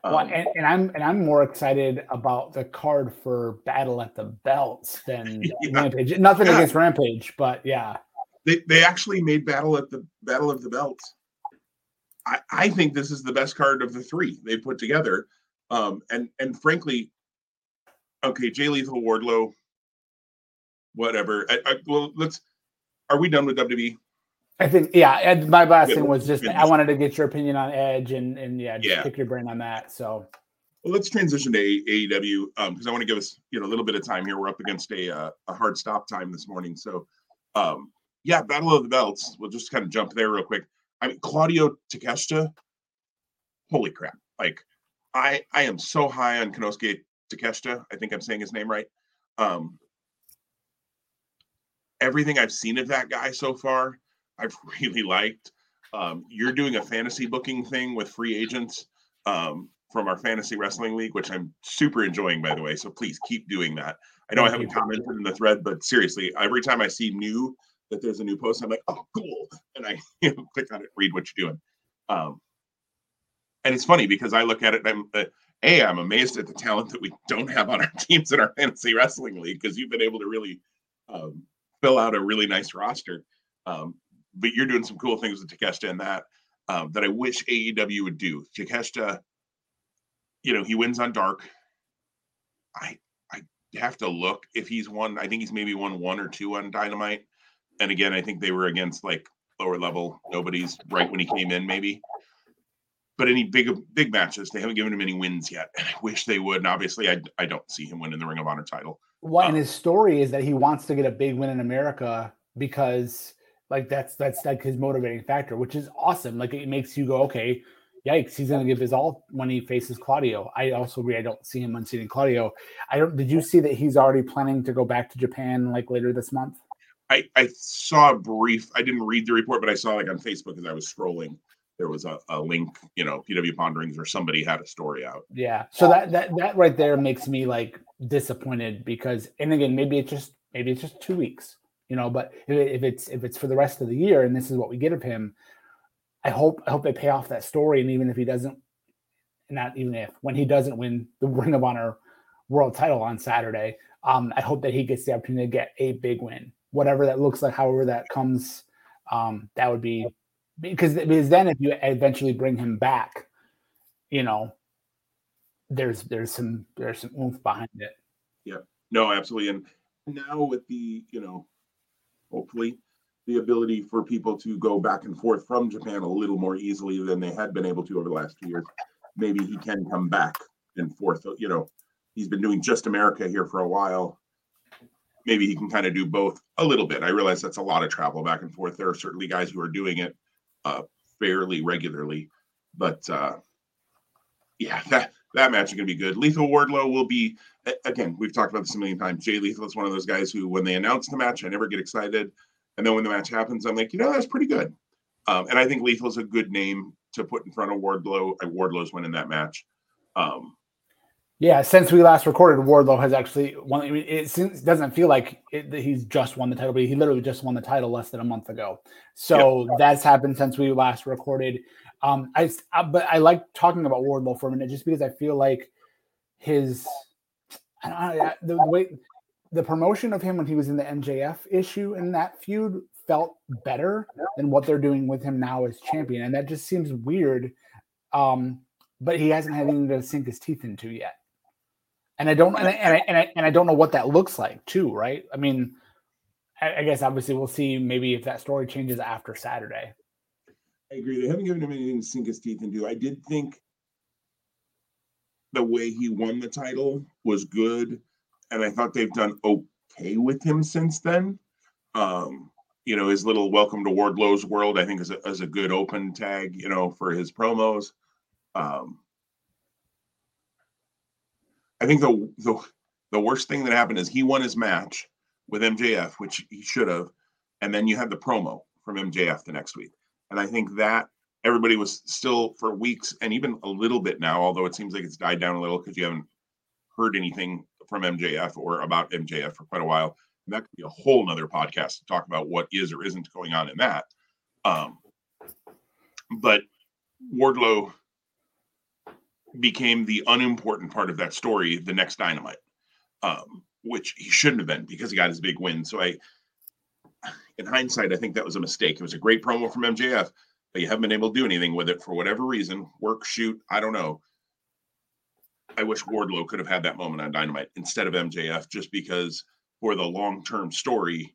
Well, I'm more excited about the card for Battle at the Belts than Rampage. Nothing against Rampage, but yeah, they actually made Battle of the Belts. I think this is the best card of the three they put together, and frankly, okay, Jay Lethal, Wardlow. Whatever. Are we done with WWE? I think, yeah. And my last thing was just, I wanted to get your opinion on Edge and pick your brain on that. So, well, let's transition to AEW because I want to give us a little bit of time here. We're up against a hard stop time this morning. So, Battle of the Belts. We'll just kind of jump there real quick. I mean, Claudio Takeshita. Holy crap! Like, I am so high on Konosuke Takeshita. I think I'm saying his name right. Everything I've seen of that guy so far, I've really liked. You're doing a fantasy booking thing with free agents from our fantasy wrestling league, which I'm super enjoying, by the way. So please keep doing that. I know I haven't commented in the thread, but seriously, every time I see that there's a new post, I'm like, oh, cool. And I click on it, read what you're doing. And it's funny because I look at it and A, I'm amazed at the talent that we don't have on our teams in our fantasy wrestling league, because you've been able to really fill out a really nice roster. But you're doing some cool things with Takeshita and that, that I wish AEW would do. Takeshita, you know, he wins on dark. I have to look if he's won. I think he's maybe won one or two on Dynamite. And again, I think they were against like lower level nobodies right when he came in, maybe. But any big matches, they haven't given him any wins yet. And I wish they would. And obviously, I don't see him winning the Ring of Honor title. Well, and his story is that he wants to get a big win in America because, like, that's like his motivating factor, which is awesome. Like, it makes you go, okay, yikes, he's going to give his all when he faces Claudio. I also agree. I don't see him unseating Claudio. Did you see that he's already planning to go back to Japan like later this month? I saw a brief. I didn't read the report, but I saw like on Facebook as I was scrolling. There was a link, you know, PW Ponderings or somebody had a story out. Yeah. So that right there makes me like disappointed because, and again, maybe it's just 2 weeks, you know, but if it's for the rest of the year and this is what we get of him, I hope they pay off that story. And even if he doesn't, when he doesn't win the Ring of Honor world title on Saturday, I hope that he gets the opportunity to get a big win, whatever that looks like, however that comes. That would be, Because then if you eventually bring him back, you know, there's some oomph behind it. Yeah, no, absolutely. And now with the, you know, hopefully the ability for people to go back and forth from Japan a little more easily than they had been able to over the last 2 years, maybe he can come back and forth. You know, he's been doing just America here for a while. Maybe he can kind of do both a little bit. I realize that's a lot of travel back and forth. There are certainly guys who are doing it fairly regularly, but yeah, that match is going to be good. Lethal Wardlow will be, again, we've talked about this a million times. Jay Lethal is one of those guys who, when they announce the match, I never get excited, and then when the match happens, I'm like, you know, that's pretty good. And I think Lethal is a good name to put in front of Wardlow. Wardlow's winning that match. Yeah, since we last recorded, Wardlow has actually won. I mean, it doesn't feel like he's just won the title, but he literally just won the title less than a month ago. So yep. That's happened since we last recorded. But I like talking about Wardlow for a minute just because I feel like the promotion of him when he was in the MJF issue and that feud felt better than what they're doing with him now as champion, and that just seems weird. But he hasn't had anything to sink his teeth into yet. And I don't know what that looks like too, right? I mean, I guess obviously we'll see maybe if that story changes after Saturday. I agree. They haven't given him anything to sink his teeth into. I did think the way he won the title was good, and I thought they've done okay with him since then. You know, his little welcome to Wardlow's world, I think, is a good open tag, you know, for his promos. I think the worst thing that happened is he won his match with MJF, which he should have, and then you had the promo from MJF the next week. And I think that everybody was still for weeks and even a little bit now, although it seems like it's died down a little because you haven't heard anything from MJF or about MJF for quite a while. And that could be a whole nother podcast to talk about what is or isn't going on in that. But Wardlow became the unimportant part of that story the next Dynamite, which he shouldn't have been because he got his big win. So in hindsight, I think that was a mistake. It was a great promo from MJF, but you haven't been able to do anything with it for whatever reason, work, shoot, I don't know. I wish Wardlow could have had that moment on Dynamite instead of MJF, just because for the long-term story,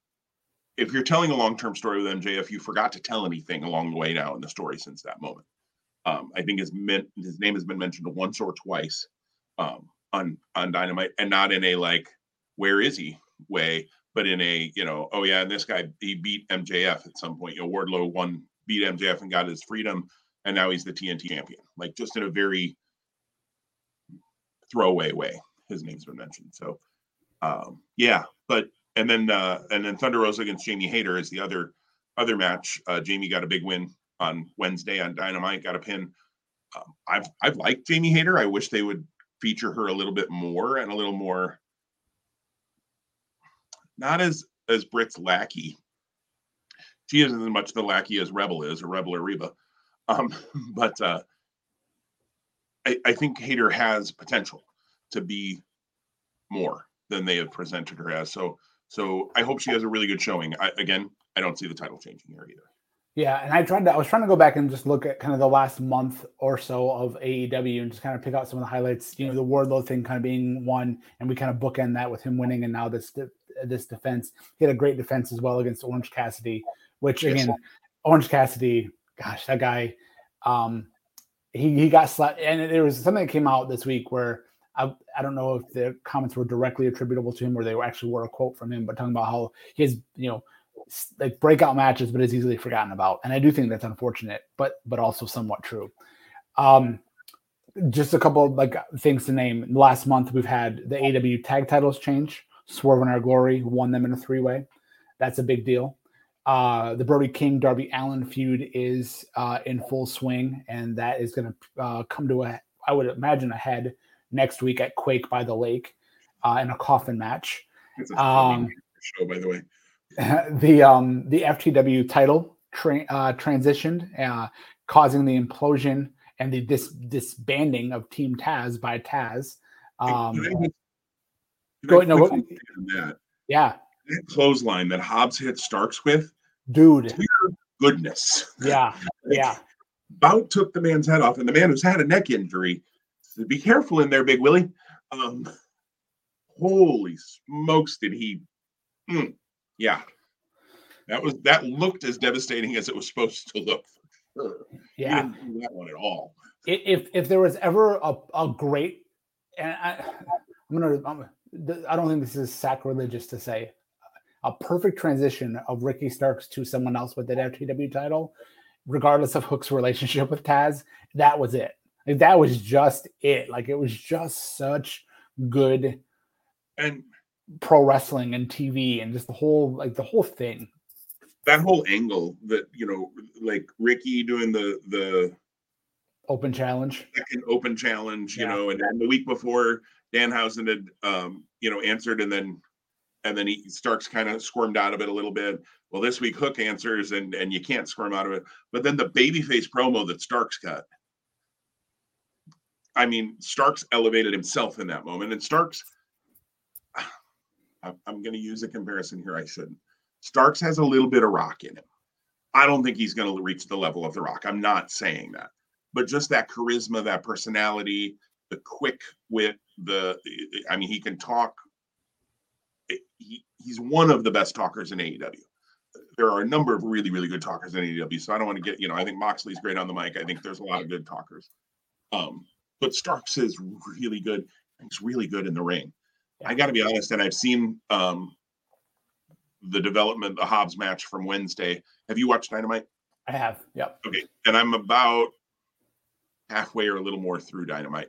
if you're telling a long-term story with MJF, you forgot to tell anything along the way now in the story since that moment. I think his name has been mentioned once or twice on Dynamite, and not in a like, where is he way, but in a, you know, oh yeah, and this guy, he beat MJF at some point. You know, Wardlow beat MJF and got his freedom, and now he's the TNT champion. Like, just in a very throwaway way, his name's been mentioned. So yeah, and then Thunder Rosa against Jamie Hayter is the other match. Jamie got a big win on Wednesday on Dynamite, got a pin. I've liked Jamie Hayter. I wish they would feature her a little bit more and a little more, not as Britt's lackey. She isn't as much the lackey as Rebel is, or Rebel or Reba. But I think Hayter has potential to be more than they have presented her as. So I hope she has a really good showing. I don't see the title changing here either. Yeah, and I was trying to go back and just look at kind of the last month or so of AEW and just kind of pick out some of the highlights. You know, the Wardlow thing kind of being one, and we kind of bookend that with him winning, and now this defense. He had a great defense as well against Orange Cassidy, which again, Orange Cassidy, gosh, that guy, he got slapped. And there was something that came out this week where I don't know if the comments were directly attributable to him or they were actually were a quote from him, but talking about how his, you know, like breakout matches, but it's easily forgotten about. And I do think that's unfortunate, but also somewhat true. Just a couple of things to name. Last month, we've had the AEW tag titles change. Swerve and Our Glory won them in a three-way. That's a big deal. The Brody King, Darby Allin feud is in full swing, and that is going to come to a, I would imagine, a head next week at Quake by the Lake in a coffin match. It's a show, by the way. The FTW title transitioned, causing the implosion and the disbanding of Team Taz by Taz. That clothesline that Hobbs hit Starks with, dude. Dear goodness. Yeah, Bout took the man's head off, and the man who's had a neck injury. So be careful in there, Big Willie. Holy smokes, did he? Yeah, that looked as devastating as it was supposed to look. For sure. Yeah, he didn't do that one at all. If there was ever a great, and I don't think this is sacrilegious to say, a perfect transition of Ricky Starks to someone else with that FTW title, regardless of Hook's relationship with Taz, that was it. Like, that was just it. Like, it was just such good and pro wrestling and TV and just the whole thing. That whole angle that, you know, like Ricky doing the open challenge. Second open challenge, you know, and then the week before Danhausen had, answered, and then Starks kind of squirmed out of it a little bit. Well, this week Hook answers, and you can't squirm out of it. But then the babyface promo that Starks cut. I mean, Starks elevated himself in that moment, and Starks, I'm going to use a comparison here I shouldn't. Starks has a little bit of Rock in him. I don't think he's going to reach the level of the Rock. I'm not saying that. But just that charisma, that personality, the quick wit, he can talk. He's one of the best talkers in AEW. There are a number of really, really good talkers in AEW, so I don't want to get, I think Moxley's great on the mic. I think there's a lot of good talkers. But Starks is really good. He's really good in the ring. I got to be honest, and I've seen the Hobbs match from Wednesday. Have you watched Dynamite? I have, yep. Okay, and I'm about halfway or a little more through Dynamite.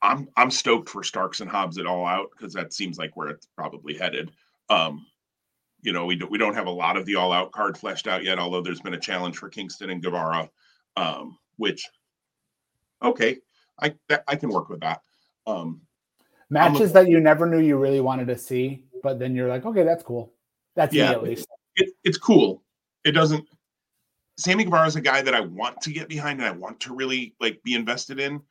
I'm stoked for Starks and Hobbs at All Out, because that seems like where it's probably headed. We don't have a lot of the All Out card fleshed out yet, although there's been a challenge for Kingston and Guevara, I can work with that. Matches that you never knew you really wanted to see, but then you're like, okay, that's cool. That's me at least. It's cool. It doesn't. Sammy Guevara is a guy that I want to get behind, and I want to really be invested in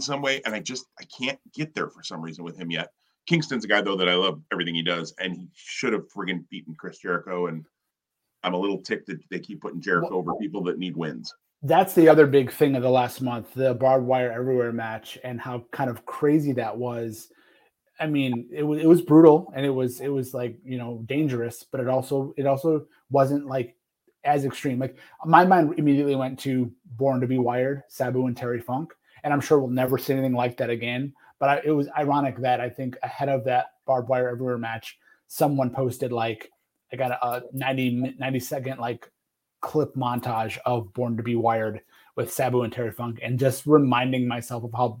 some way. And I can't get there for some reason with him yet. Kingston's a guy though that I love everything he does, and he should have friggin' beaten Chris Jericho. And I'm a little ticked that they keep putting Jericho over people that need wins. That's the other big thing of the last month, the barbed wire everywhere match, and how kind of crazy that was. I mean, it was brutal, and it was dangerous, but it also wasn't as extreme. Like, my mind immediately went to Born to be Wired, Sabu and Terry Funk, and I'm sure we'll never see anything like that again. But it was ironic that I think ahead of that barbed wire everywhere match, someone posted I got a 90 second clip montage of Born to be Wired with Sabu and Terry Funk, and just reminding myself of how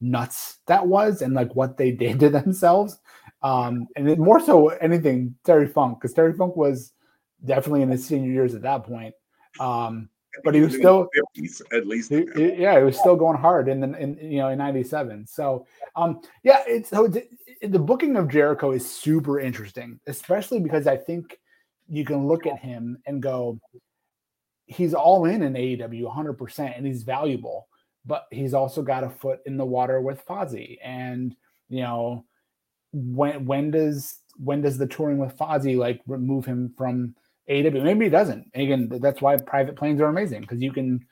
nuts that was and what they did to themselves. And then more so anything, Terry Funk, because Terry Funk was definitely in his senior years at that point. But he was still, at least, he was still going hard in 97. So, the booking of Jericho is super interesting, especially because I think you can look at him and go, he's all in AEW 100%, and he's valuable, but he's also got a foot in the water with Fozzy. And, you know, when does the touring with Fozzy like remove him from AEW? Maybe it doesn't. And again, that's why private planes are amazing, because you can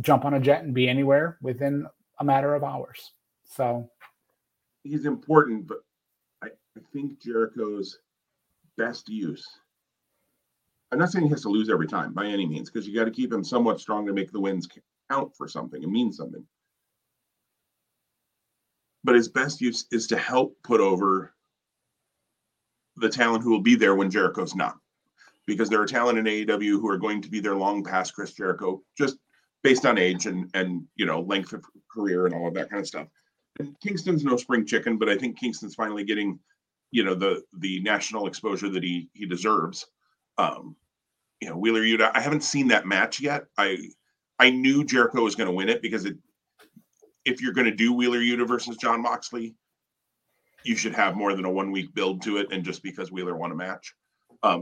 jump on a jet and be anywhere within a matter of hours. So he's important, but I think Jericho's best use, I'm not saying he has to lose every time by any means, because you got to keep him somewhat strong to make the wins count for something and mean something. But his best use is to help put over the talent who will be there when Jericho's not. Because there are talent in AEW who are going to be there long past Chris Jericho, just based on age and you know, length of career and all of that kind of stuff. And Kingston's no spring chicken, but I think Kingston's finally getting, you know, the national exposure that he deserves. You know, Wheeler Yuta, I haven't seen that match yet. I knew Jericho was going to win it, because if you're going to do Wheeler Yuta versus John Moxley, you should have more than a 1 week build to it. And just because Wheeler won a match.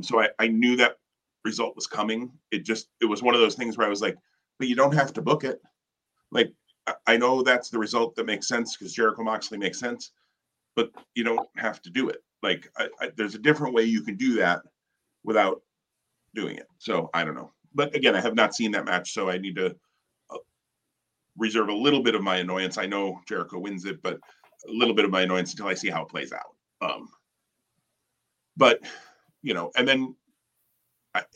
So I knew that result was coming. It was one of those things where I was like, but you don't have to book it. Like, I know that's the result that makes sense because Jericho Moxley makes sense, but you don't have to do it. Like there's a different way you can do that without doing it. So I don't know. But again, I have not seen that match, so I need to reserve a little bit of my annoyance. I know Jericho wins it, but a little bit of my annoyance until I see how it plays out. But, you know, and then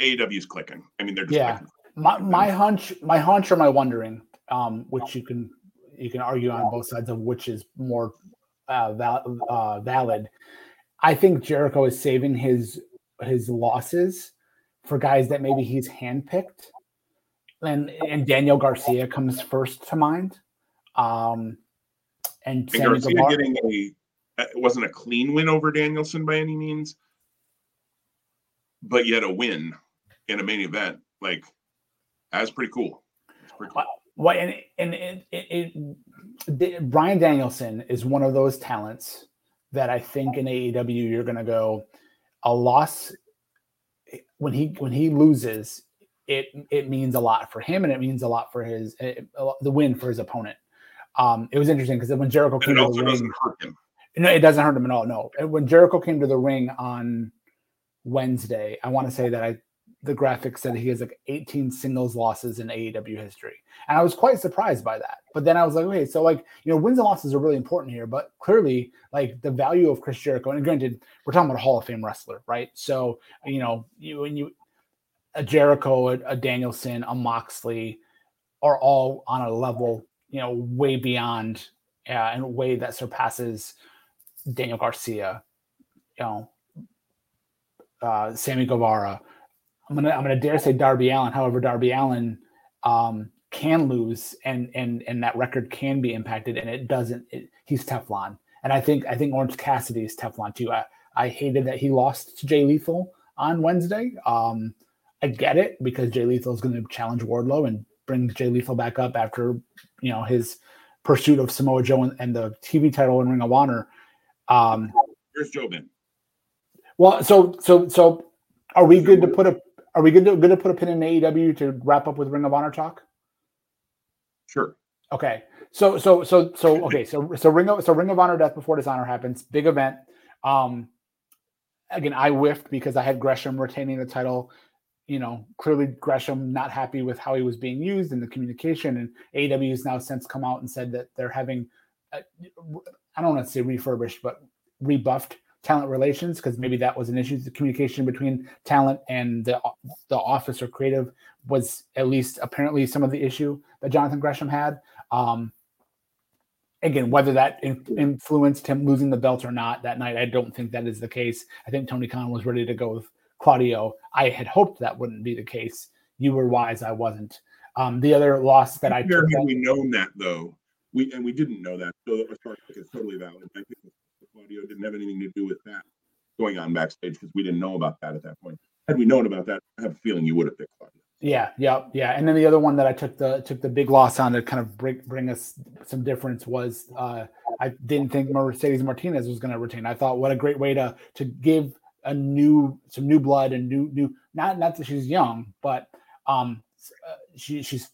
AEW's clicking. I mean, they're just clicking. My hunch or my wondering, which you can argue on both sides of which is more valid. I think Jericho is saving his losses for guys that maybe he's handpicked, and Daniel Garcia comes first to mind. And Garcia getting it wasn't a clean win over Danielson by any means, but yet a win in a main event. Like, that's pretty cool. Well, and Bryan Danielson is one of those talents that I think in AEW you're going to go, a loss, when he loses, it means a lot for him, and it means a lot for the win for his opponent. It was interesting because when Jericho came to the ring, doesn't hurt him. No, it doesn't hurt him at all. No, when Jericho came to the ring on Wednesday, I want to say that the graphic said he has like 18 singles losses in AEW history, and I was quite surprised by that. But then I was like, okay, so like, you know, wins and losses are really important here, but clearly like the value of Chris Jericho, and granted, we're talking about a Hall of Fame wrestler, right? So you know, a Jericho, a Danielson, a Moxley are all on a level, you know, way beyond in a way that surpasses Daniel Garcia, you know, Sammy Guevara. I'm gonna dare say Darby Allin. However, Darby Allin can lose, and that record can be impacted, and it doesn't. He's Teflon, and I think Orange Cassidy is Teflon too. I hated that he lost to Jay Lethal on Wednesday. I get it, because Jay Lethal is going to challenge Wardlow and bring Jay Lethal back up after, you know, his pursuit of Samoa Joe and the TV title in Ring of Honor. Where's Joe been? Well, so are we good to put a pin in AEW to wrap up with Ring of Honor talk? Sure. Okay. So Ring of Honor Death Before Dishonor happens. Big event. Again, I whiffed because I had Gresham retaining the title. You know, clearly Gresham not happy with how he was being used in the communication, and AEW has now since come out and said that they're having, I don't want to say refurbished, but rebuffed talent relations, because maybe that was an issue. The communication between talent and the office or creative was at least apparently some of the issue that Jonathan Gresham had. Again, whether that influenced him losing the belt or not that night, I don't think that is the case. I think Tony Khan was ready to go with Claudio. I had hoped that wouldn't be the case. You were wise, I wasn't. The other loss that we known that though, we didn't know that, so that was totally valid. I think Claudio didn't have anything to do with that going on backstage, because we didn't know about that at that point. Had we known about that, I have a feeling you would have picked Claudio. Yeah. And then the other one that I took the big loss on to kind of bring us some difference was I didn't think Mercedes Martinez was going to retain. I thought, what a great way to give some new blood and new, not that she's young, but she's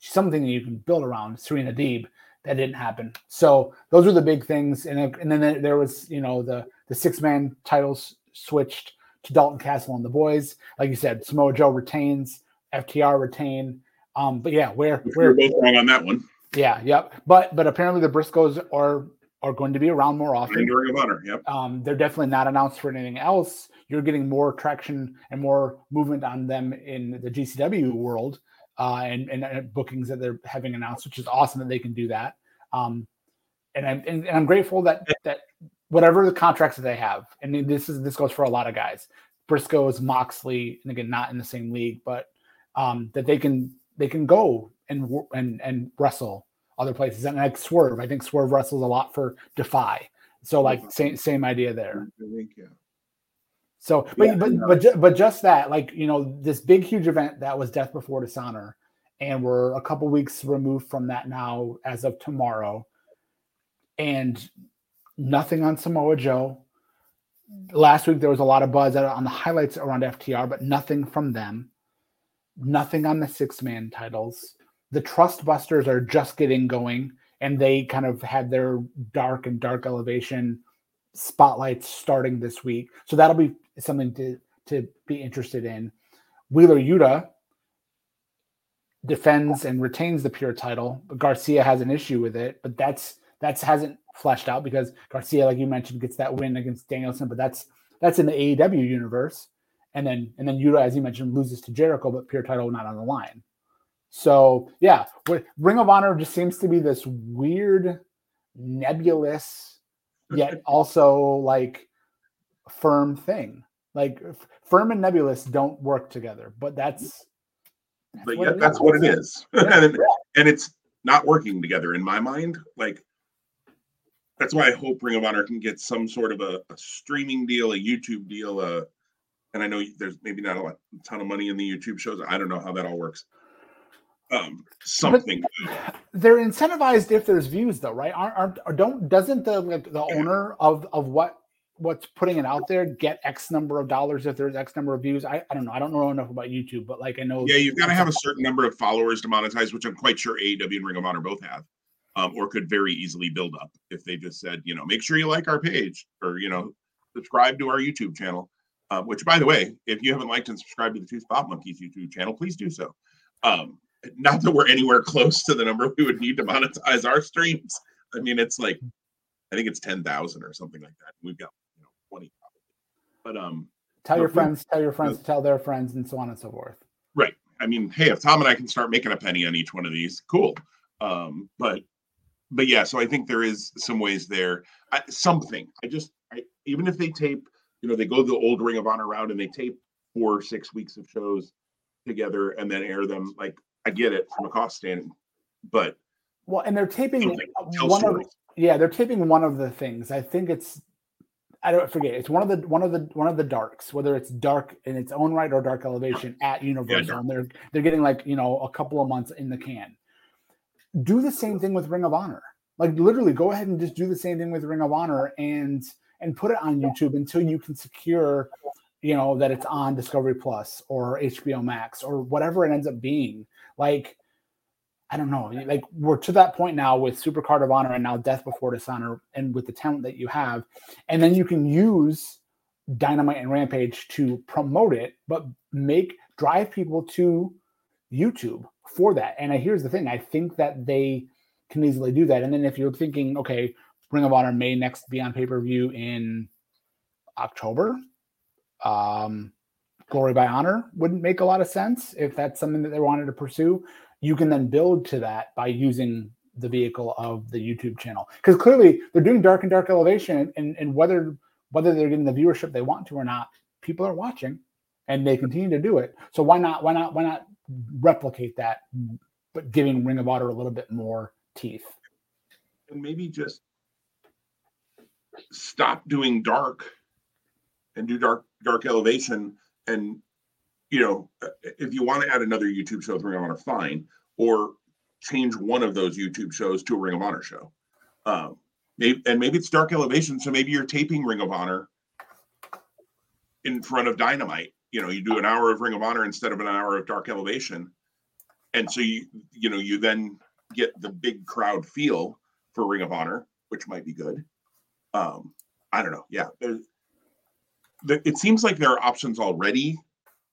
something that you can build around. Serena Deeb, that didn't happen. So those were the big things. And then there was, you know, the six-man titles switched to Dalton Castle and the boys. Like you said, Samoa Joe retains, FTR retain. But yeah, we're both wrong on that one. Yeah, yep. But apparently the Briscoes are going to be around more often. In Ring of Honor, yep. They're definitely not announced for anything else. You're getting more traction and more movement on them in the GCW world, and bookings that they're having announced, which is awesome that they can do that. And I'm grateful that whatever the contracts that they have, and this goes for a lot of guys, Briscoes, Moxley, and again, not in the same league, but that they can go and wrestle other places. And like Swerve, I think Swerve wrestles a lot for Defy. So like same idea there. I think, yeah. So, but just that, like, you know, this big, huge event that was Death Before Dishonor, and we're a couple weeks removed from that now as of tomorrow, and nothing on Samoa Joe. Last week, there was a lot of buzz on the highlights around FTR, but nothing from them, nothing on the six-man titles. The Trust Busters are just getting going, and they kind of had their dark elevation spotlights starting this week. So that'll be something to be interested in. Wheeler Yuta defends and retains the pure title, but Garcia has an issue with it, but that's hasn't fleshed out because Garcia, like you mentioned, gets that win against Danielson, but that's in the AEW universe. And then Yuta, as you mentioned, loses to Jericho, but pure title not on the line. So yeah, Ring of Honor just seems to be this weird, nebulous, yet also like firm thing. Like firm and nebulous don't work together, but that's what it is. And it's not working together in my mind. Like, that's why I hope Ring of Honor can get some sort of a streaming deal, a YouTube deal. And I know there's maybe not a ton of money in the YouTube shows. I don't know how that all works. Something. But they're incentivized if there's views, though, right? Doesn't the owner of what's putting it out there get X number of dollars if there's X number of views? I don't know. I don't know enough about YouTube, but like I know. Yeah, you've got to have a certain number of followers to monetize, which I'm quite sure AEW and Ring of Honor both have, or could very easily build up if they just said, you know, make sure you like our page or, you know, subscribe to our YouTube channel. Which, by the way, if you haven't liked and subscribed to the Two Spot Monkeys YouTube channel, please do so. Not that we're anywhere close to the number we would need to monetize our streams. I mean, it's like, I think it's 10,000 or something like that. We've got, you know, 20. But tell your friends to tell their friends, and so on and so forth. Right. I mean, hey, if Tom and I can start making a penny on each one of these, cool. But yeah, so I think there is some ways there. Even if they tape, you know, they go the old Ring of Honor route and they tape 4 or 6 weeks of shows together and then air them. Like, I get it from a cost standpoint, but and they're taping one of the things. I think it's one of the darks, whether it's dark in its own right or dark elevation at Universal. Yeah, and they're getting, like, you know, a couple of months in the can. Do the same thing with Ring of Honor. Like, literally go ahead and just do the same thing with Ring of Honor and put it on YouTube until you can secure, you know, that it's on Discovery Plus or HBO Max or whatever it ends up being. Like, I don't know. Like, we're to that point now with Supercard of Honor and now Death Before Dishonor, and with the talent that you have, and then you can use Dynamite and Rampage to promote it, but drive people to YouTube for that. And here's the thing: I think that they can easily do that. And then if you're thinking, okay, Ring of Honor may next be on pay-per-view in October. Glory by Honor wouldn't make a lot of sense if that's something that they wanted to pursue. You can then build to that by using the vehicle of the YouTube channel, because clearly they're doing dark elevation, and whether they're getting the viewership they want to or not, people are watching and they continue to do it. So why not replicate that, but giving Ring of Honor a little bit more teeth? And maybe just stop doing dark and do dark elevation. And, you know, if you want to add another YouTube show to Ring of Honor, fine, or change one of those YouTube shows to a Ring of Honor show. Maybe it's dark elevation, so maybe you're taping Ring of Honor in front of Dynamite, you know, you do an hour of Ring of Honor instead of an hour of Dark Elevation. And so, you then get the big crowd feel for Ring of Honor, which might be good. I don't know. Yeah. It seems like there are options already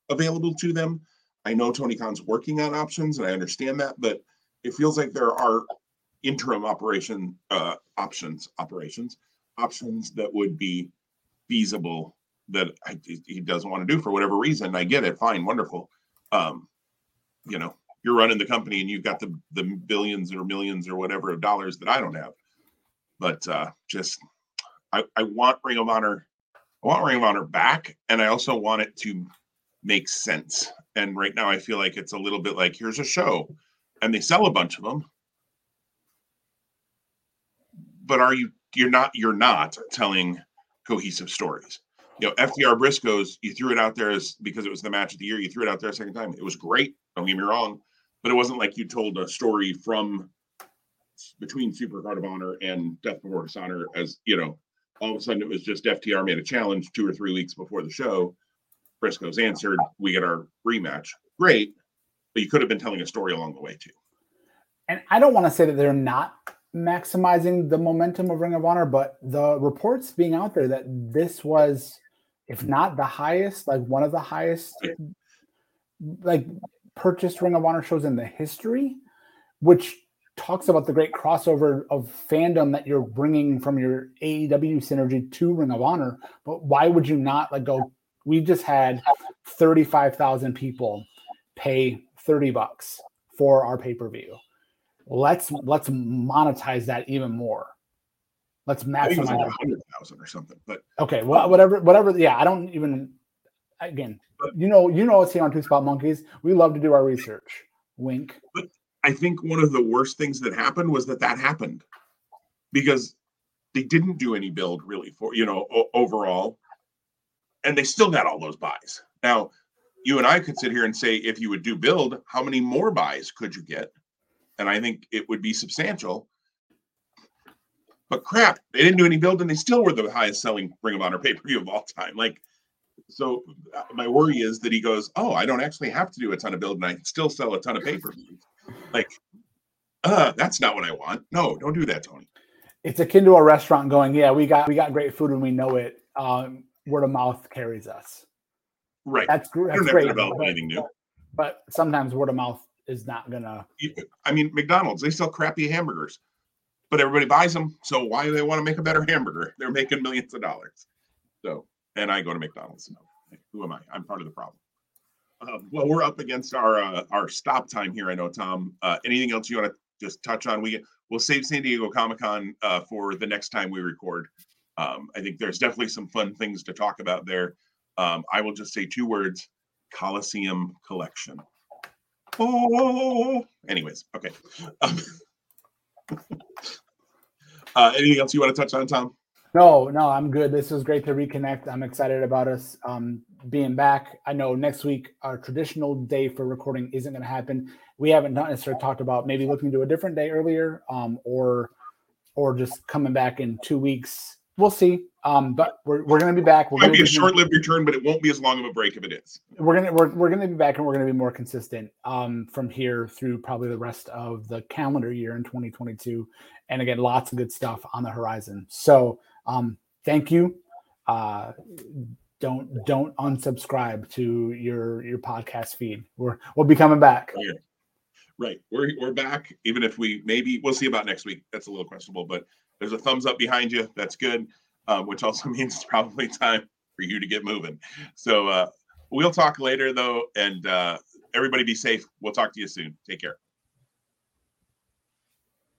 available to them. I know Tony Khan's working on options, and I understand that, but it feels like there are interim options that would be feasible that he doesn't want to do for whatever reason. I get it. Fine. Wonderful. You know, you're running the company and you've got the billions or millions or whatever of dollars that I don't have, but I want Ring of Honor. I want Ring of Honor back. And I also want it to make sense. And right now I feel like it's a little bit like, here's a show and they sell a bunch of them, but you're not telling cohesive stories. You know, FDR Briscoes, you threw it out there because it was the match of the year. You threw it out there a second time. It was great. Don't get me wrong, but it wasn't like you told a story from between Supercard of Honor and Death Before Dishonor, as you know, all of a sudden it was just FTR made a challenge 2 or 3 weeks before the show. Briscoes answered, we get our rematch. Great. But you could have been telling a story along the way too. And I don't want to say that they're not maximizing the momentum of Ring of Honor, but the reports being out there that this was, if not the highest, like one of the highest, like purchased Ring of Honor shows in the history, which talks about the great crossover of fandom that you're bringing from your AEW synergy to Ring of Honor. But why would you not like go, we just had 35,000 people pay $30 for our pay-per-view. Let's monetize that even more. Let's maximize 100,000 or something. But okay, well, whatever. Yeah, I don't even. Again, but, you know, it's here on Two Spot Monkeys. We love to do our research. Wink. But I think one of the worst things that happened was that happened because they didn't do any build really for overall, and they still got all those buys. Now, you and I could sit here and say, if you would do build, how many more buys could you get? And I think it would be substantial. But crap, they didn't do any build, and they still were the highest selling Ring of Honor pay-per-view of all time. Like, so my worry is that he goes, oh, I don't actually have to do a ton of build, and I can still sell a ton of pay-per-view. Like, that's not what I want. No, don't do that, Tony. It's akin to a restaurant going, yeah, we got great food and we know it. Word of mouth carries us. Right. That's great. Anything new. But sometimes word of mouth is not gonna. I mean, McDonald's, they sell crappy hamburgers, but everybody buys them. So why do they want to make a better hamburger? They're making millions of dollars. So, and I go to McDonald's. So who am I? I'm part of the problem. Well, we're up against our stop time here. I know, Tom. Anything else you want to just touch on? We'll save San Diego Comic-Con for the next time we record. I think there's definitely some fun things to talk about there. I will just say 2 words: Coliseum Collection. Oh, anyways, okay. Anything else you want to touch on, Tom? No, I'm good. This was great to reconnect. I'm excited about us being back. I know next week our traditional day for recording isn't going to happen. We haven't necessarily talked about maybe looking to a different day earlier, or just coming back in 2 weeks. We'll see, but we're going to be back. It'll be a short-lived return, but it won't be as long of a break if it is. We're going to be back, and we're going to be more consistent from here through probably the rest of the calendar year in 2022. And again, lots of good stuff on the horizon. So thank you. Don't unsubscribe to your podcast feed. We'll be coming back. Yeah. Right, we're back. Even if we'll see about next week. That's a little questionable, but. There's a thumbs up behind you. That's good, which also means it's probably time for you to get moving. So we'll talk later, though, and everybody be safe. We'll talk to you soon. Take care.